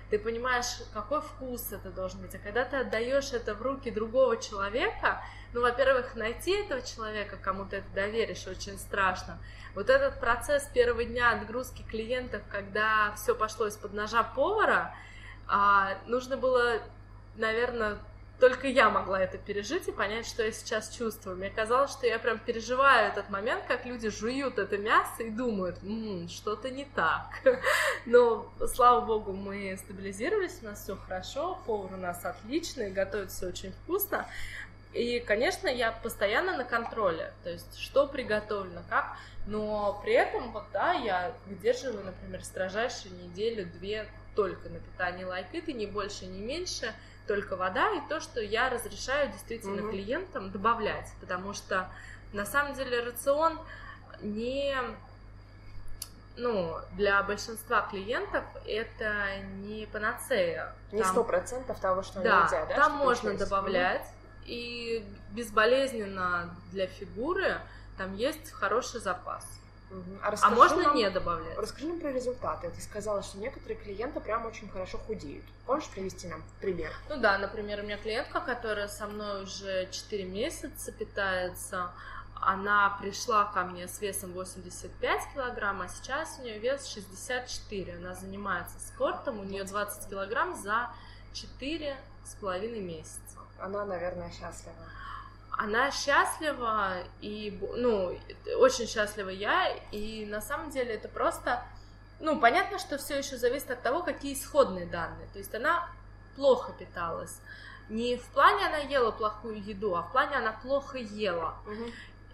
ты понимаешь, какой вкус это должен быть, а когда ты отдаешь это в руки другого человека, во-первых, найти этого человека, кому ты это доверишь, очень страшно. Вот этот процесс первого дня отгрузки клиентов, когда все пошло из-под ножа повара, нужно было, наверное, только я могла это пережить и понять, что я сейчас чувствую. Мне казалось, что я прям переживаю этот момент, как люди жуют это мясо и думают, что-то не так. Но, слава богу, мы стабилизировались, у нас все хорошо, повар у нас отличный, готовит все очень вкусно. И, конечно, я постоянно на контроле, то есть что приготовлено, как, но при этом вот, да, я выдерживаю, например, строжайшую неделю-две только на питании LikeEat, и не больше, не меньше, только вода и то, что я разрешаю действительно клиентам добавлять, потому что на самом деле рацион не... Ну, для большинства клиентов это не панацея. Не 100% того, что они едят, да? Там можно добавлять. И безболезненно для фигуры там есть хороший запас. А можно не добавлять. Расскажи нам про результаты. Ты сказала, что некоторые клиенты прям очень хорошо худеют. Можешь привести нам пример? Ну да, например, у меня клиентка, которая со мной уже 4 месяца питается, она пришла ко мне с весом 85 килограмм, а сейчас у нее вес 64. Она занимается спортом, у нее 20 килограмм за 4,5 месяца. Она, наверное, счастлива. Она счастлива, и, ну, очень счастлива я, и на самом деле это просто, ну, понятно, что все еще зависит от того, какие исходные данные, то есть она плохо питалась, не в плане она ела плохую еду, а в плане она плохо ела,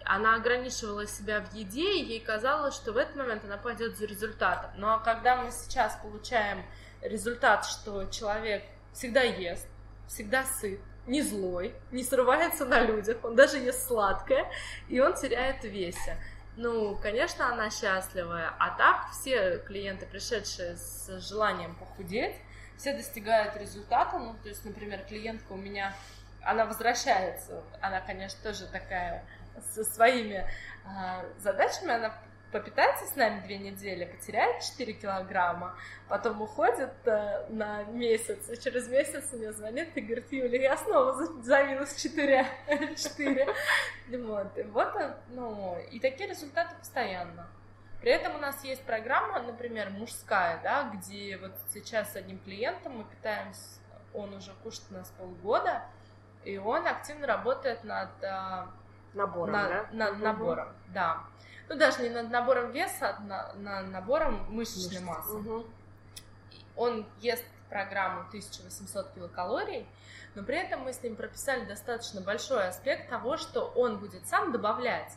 она ограничивала себя в еде, и ей казалось, что в этот момент она пойдет за результатом, но когда мы сейчас получаем результат, что человек всегда ест, всегда сыт, не злой, не срывается на людях, он даже ест сладкое, и он теряет в весе. Ну, конечно, она счастливая, а так все клиенты, пришедшие с желанием похудеть, все достигают результата, ну, то есть, например, клиентка у меня, она возвращается, она, конечно, тоже такая со своими задачами, она попитается с нами 2 недели, потеряет 4 килограмма, потом уходит на месяц, и через месяц мне звонит и говорит: Юля, я снова за минус 4. Вот, ну, и такие результаты постоянно. При этом у нас есть программа, например, мужская, да, где вот сейчас с одним клиентом мы питаемся, он уже кушает у нас полгода, и он активно работает над набором, набором, да. Ну, даже не над набором веса, а над набором мышечной массы. Он ест программу 1800 килокалорий, но при этом мы с ним прописали достаточно большой аспект того, что он будет сам добавлять.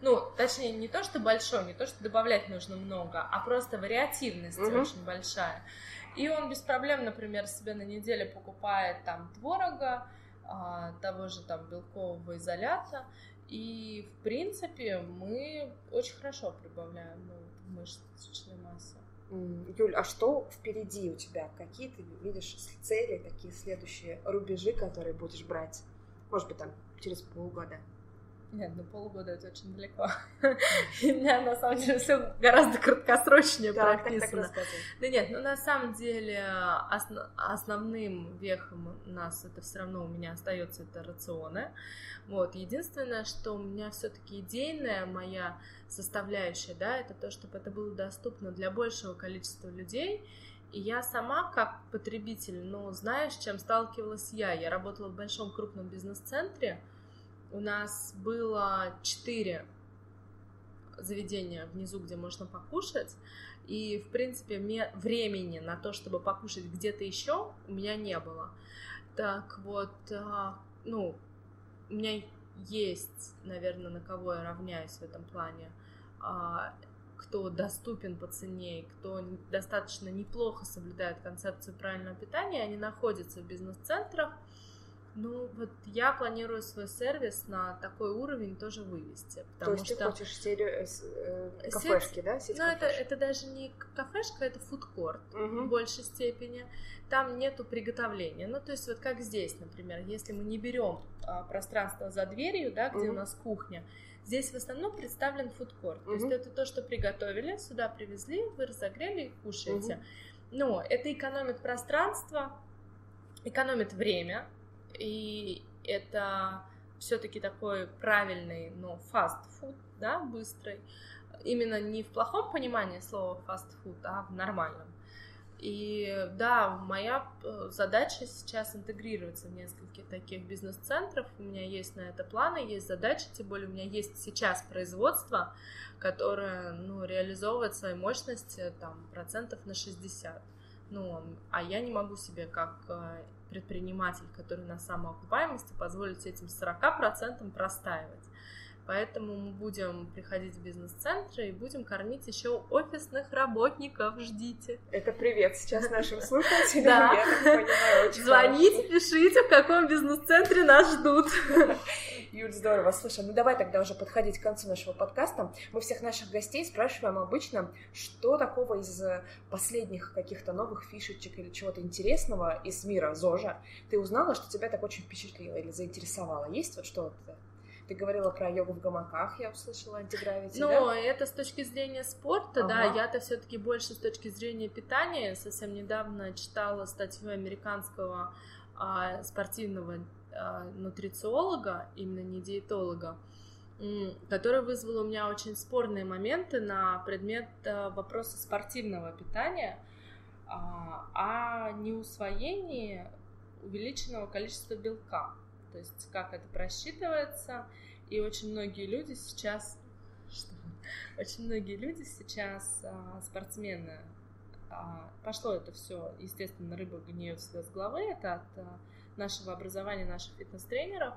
Ну, точнее, не то, что большой, не то, что добавлять нужно много, а просто вариативность очень большая. И он без проблем, например, себе на неделю покупает там творога, того же там белкового изолята. И, в принципе, мы очень хорошо прибавляем мышечной массы. Юль, а что впереди у тебя? Какие ты видишь цели, какие следующие рубежи, которые будешь брать? Может быть, там, через полгода? Нет, ну полгода это очень далеко. У меня, на самом деле, все гораздо краткосрочнее прописано. Да нет, ну на самом деле основным вехом у нас это все равно у меня остается это рационы. Вот. Единственное, что у меня все-таки идейная моя составляющая, да, это то, чтобы это было доступно для большего количества людей. И я сама, как потребитель, ну, знаешь, чем сталкивалась я? Я работала в большом крупном бизнес-центре. У нас было 4 заведения внизу, где можно покушать, и, в принципе, времени на то, чтобы покушать где-то еще, у меня не было. Так вот, ну, у меня есть, наверное, на кого я равняюсь в этом плане, кто доступен по цене, кто достаточно неплохо соблюдает концепцию правильного питания, они находятся в бизнес-центрах. Ну, вот я планирую свой сервис на такой уровень тоже вывести. Потому то есть что... ты хочешь серию кафешки, да? Сеть ну, это даже не кафешка, это фудкорт в большей степени. Там нету приготовления. Ну, то есть вот как здесь, например, если мы не берем пространство за дверью, да, где у нас кухня, здесь в основном представлен фудкорт. То есть это то, что приготовили, сюда привезли, вы разогрели и кушаете. Но это экономит пространство, экономит время. И это все-таки такой правильный, но фастфуд, да, быстрый. Именно не в плохом понимании слова фастфуд, а в нормальном. И да, моя задача сейчас интегрироваться в несколько таких бизнес-центров. У меня есть на это планы, есть задачи, тем более у меня есть сейчас производство, которое, ну, реализовывает свою мощность там, 60%. Ну, а я не могу себе как предприниматель, который на самоокупаемости, позволить этим 40% простаивать. Поэтому мы будем приходить в бизнес-центры и будем кормить еще офисных работников. Ждите. Это привет сейчас нашим слушателям. Да. Я так понимаю, очень звоните, пишите, в каком бизнес-центре нас ждут. Юль, здорово. Слушай, ну давай тогда уже подходить к концу нашего подкаста. Мы всех наших гостей спрашиваем обычно, что такого из последних каких-то новых фишечек или чего-то интересного из мира ЗОЖа ты узнала, что тебя так очень впечатлило или заинтересовало. Есть вот что-то? Ты говорила про йогу в гамаках, я услышала, антигравити, да? Ну, это с точки зрения спорта, да, я-то все-таки больше с точки зрения питания. Совсем недавно читала статью американского спортивного нутрициолога, именно не диетолога, которая вызвала у меня очень спорные моменты на предмет вопроса спортивного питания, о неусвоении увеличенного количества белка. То есть как это просчитывается, и очень многие люди сейчас спортсмены, пошло это все, естественно, рыба гниет всегда с головы, это от нашего образования, наших фитнес-тренеров,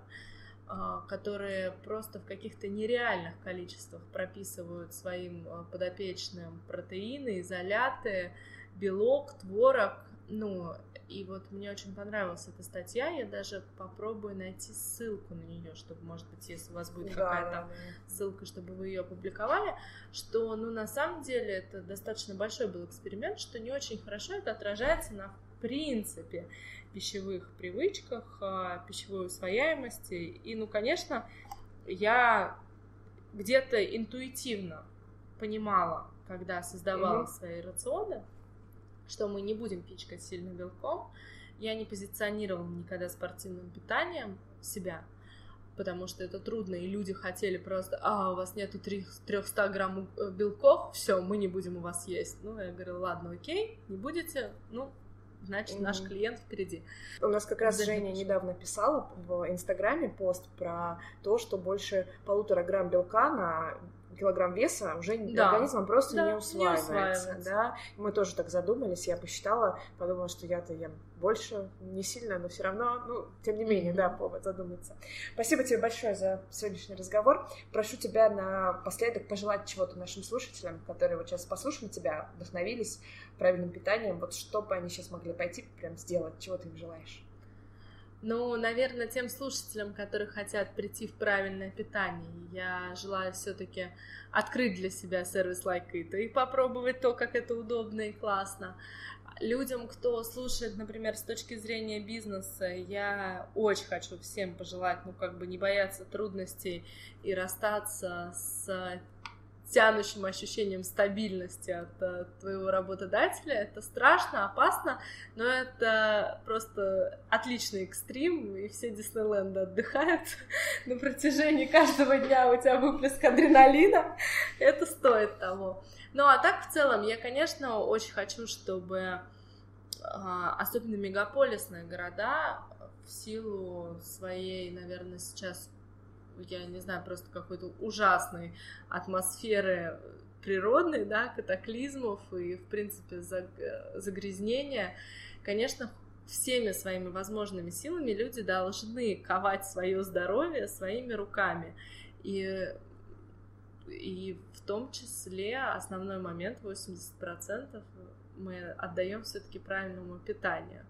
которые просто в каких-то нереальных количествах прописывают своим подопечным протеины, изоляты, белок, творог, ну... И вот мне очень понравилась эта статья, я даже попробую найти ссылку на нее, чтобы, может быть, если у вас будет какая-то ссылка, чтобы вы ее опубликовали, что, ну, на самом деле, это достаточно большой был эксперимент, что не очень хорошо это отражается на, в принципе, пищевых привычках, пищевой усвояемости. И, ну, конечно, я где-то интуитивно понимала, когда создавала свои рационы, что мы не будем пичкать сильно белком. Я не позиционировала никогда спортивным питанием себя, потому что это трудно, и люди хотели просто, у вас нету 300 грамм белков, все, мы не будем у вас есть. Ну, я говорю, ладно, окей, не будете, ну, значит, наш клиент впереди. У нас как раз Женя недавно писала в Инстаграме пост про то, что больше 1,5 грамма белка на... килограмм веса уже организмом просто не усваивается. Да? Мы тоже так задумались, я посчитала, подумала, что я-то ем больше, не сильно, но все равно, ну, тем не менее, да, повод задуматься. Спасибо тебе большое за сегодняшний разговор. Прошу тебя напоследок пожелать чего-то нашим слушателям, которые вот сейчас послушали тебя, вдохновились правильным питанием, вот что бы они сейчас могли пойти прям сделать, чего ты им желаешь? Ну, наверное, тем слушателям, которые хотят прийти в правильное питание, я желаю все-таки открыть для себя сервис LikeEat и попробовать то, как это удобно и классно. Людям, кто слушает, например, с точки зрения бизнеса, я очень хочу всем пожелать, ну, как бы не бояться трудностей и расстаться с тянущим ощущением стабильности от твоего работодателя. Это страшно, опасно, но это просто отличный экстрим, и все Диснейленды отдыхают на протяжении каждого дня, у тебя выплеск адреналина, это стоит того. Ну, а так, в целом, я, конечно, очень хочу, чтобы, особенно мегаполисные города, в силу своей, наверное, сейчас, я не знаю, просто какой-то ужасной атмосферы природной, да, катаклизмов и, в принципе, загрязнения, конечно, всеми своими возможными силами люди должны ковать свое здоровье своими руками. И в том числе основной момент, 80% мы отдаем все-таки правильному питанию.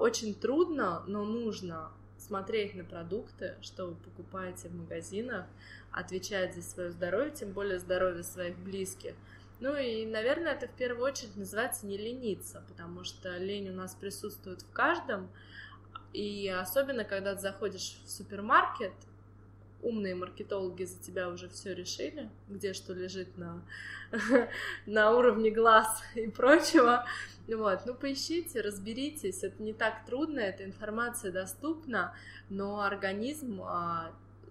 Очень трудно, но нужно смотреть на продукты, что вы покупаете в магазинах, отвечать за свое здоровье, тем более здоровье своих близких. Ну и, наверное, это в первую очередь называется не лениться, потому что лень у нас присутствует в каждом, и особенно, когда ты заходишь в супермаркет, умные маркетологи за тебя уже все решили, где что лежит на уровне глаз и прочего. Вот. Ну, поищите, разберитесь, это не так трудно, эта информация доступна, но организм,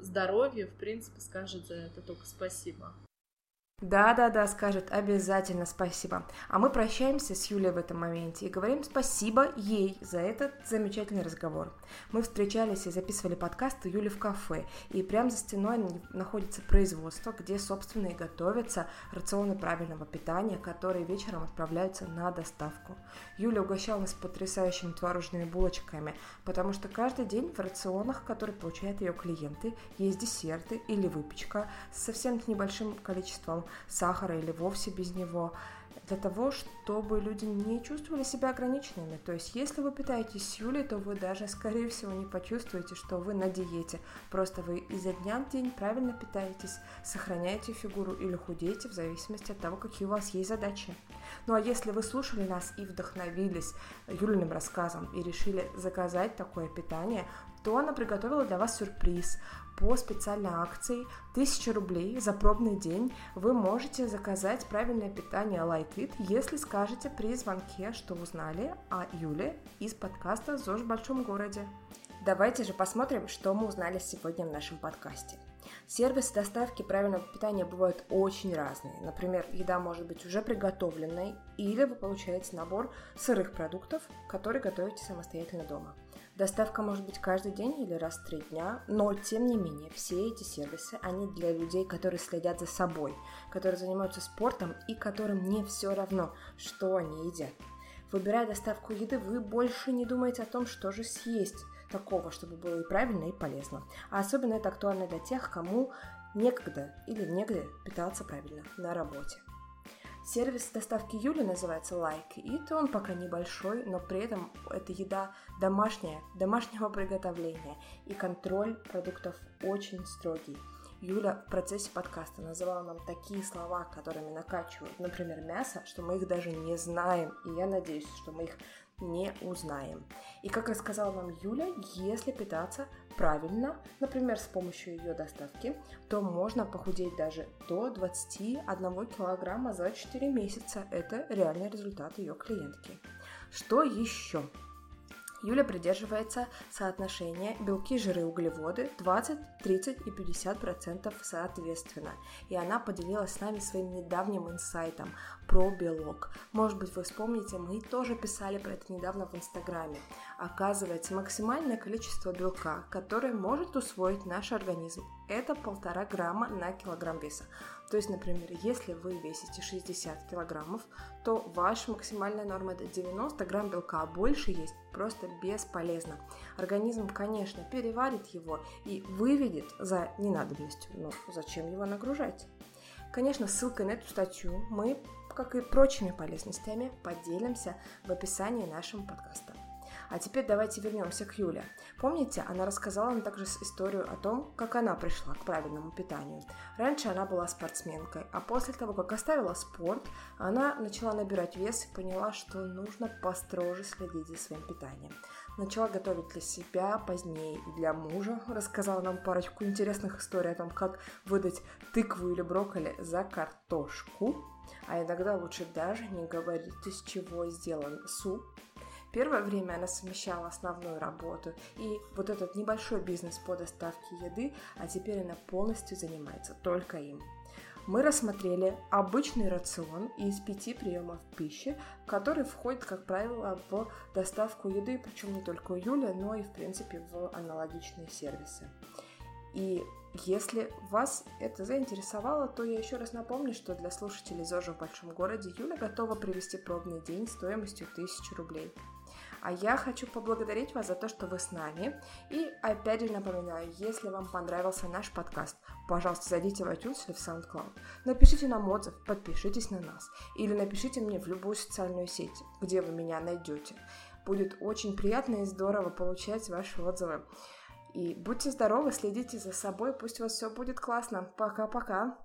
здоровье, в принципе, скажет за это только спасибо. Да, скажет обязательно спасибо. А мы прощаемся с Юлей в этом моменте и говорим спасибо ей за этот замечательный разговор. Мы встречались и записывали подкаст у Юли в кафе, и прямо за стеной находится производство, где, собственно, и готовятся рационы правильного питания, которые вечером отправляются на доставку. Юля угощала нас потрясающими творожными булочками, потому что каждый день в рационах, которые получают ее клиенты, есть десерты или выпечка с совсем небольшим количеством сахара или вовсе без него, для того, чтобы люди не чувствовали себя ограниченными. То есть, если вы питаетесь с Юлей, то вы даже, скорее всего, не почувствуете, что вы на диете. Просто вы изо дня в день правильно питаетесь, сохраняете фигуру или худеете, в зависимости от того, какие у вас есть задачи. Ну а если вы слушали нас и вдохновились Юлиным рассказом и решили заказать такое питание, то она приготовила для вас сюрприз. По специальной акции 1000 рублей за пробный день вы можете заказать правильное питание LikeEat, если скажете при звонке, что узнали о Юле из подкаста «ЗОЖ в большом городе». Давайте же посмотрим, что мы узнали сегодня в нашем подкасте. Сервисы доставки правильного питания бывают очень разные. Например, еда может быть уже приготовленной, или вы получаете набор сырых продуктов, которые готовите самостоятельно дома. Доставка может быть каждый день или раз в 3 дня, но тем не менее все эти сервисы, они для людей, которые следят за собой, которые занимаются спортом и которым не все равно, что они едят. Выбирая доставку еды, вы больше не думаете о том, что же съесть такого, чтобы было и правильно, и полезно. А особенно это актуально для тех, кому некогда или негде питаться правильно на работе. Сервис доставки Юли называется LikeEat, он пока небольшой, но при этом это еда домашняя, домашнего приготовления, и контроль продуктов очень строгий. Юля в процессе подкаста называла нам такие слова, которыми накачивают, например, мясо, что мы их даже не знаем, и я надеюсь, что мы их не узнаем. И как рассказала нам Юля, если питаться правильно, например, с помощью ее доставки, то можно похудеть даже до 21 килограмма за 4 месяца. Это реальный результат ее клиентки. Что еще? Юля придерживается соотношения белки, жиры, углеводы 20, 30 и 50% соответственно. И она поделилась с нами своим недавним инсайтом про белок. Может быть, вы вспомните, мы тоже писали про это недавно в Инстаграме. Оказывается, максимальное количество белка, которое может усвоить наш организм, это 1,5 грамма на килограмм веса. То есть, например, если вы весите 60 килограммов, то ваша максимальная норма это 90 грамм белка, а больше есть просто бесполезно. Организм, конечно, переварит его и выведет за ненадобностью, но зачем его нагружать? Конечно, ссылкой на эту статью мы, как и прочими полезностями, поделимся в описании нашего подкаста. А теперь давайте вернемся к Юле. Помните, она рассказала нам также историю о том, как она пришла к правильному питанию. Раньше она была спортсменкой, а после того, как оставила спорт, она начала набирать вес и поняла, что нужно построже следить за своим питанием. Начала готовить для себя, позднее и для мужа. Рассказала нам парочку интересных историй о том, как выдать тыкву или брокколи за картошку. А иногда лучше даже не говорить, из чего сделан суп. Первое время она совмещала основную работу и вот этот небольшой бизнес по доставке еды, а теперь она полностью занимается только им. Мы рассмотрели обычный рацион из 5 приемов пищи, который входит, как правило, в доставку еды, причем не только у Юли, но и, в принципе, в аналогичные сервисы. И если вас это заинтересовало, то я еще раз напомню, что для слушателей ЗОЖа в большом городе Юля готова привести пробный день стоимостью 1000 рублей. А я хочу поблагодарить вас за то, что вы с нами. И опять же напоминаю, если вам понравился наш подкаст, пожалуйста, зайдите в iTunes или в SoundCloud. Напишите нам отзыв, подпишитесь на нас. Или напишите мне в любую социальную сеть, где вы меня найдете. Будет очень приятно и здорово получать ваши отзывы. И будьте здоровы, следите за собой, пусть у вас все будет классно. Пока-пока!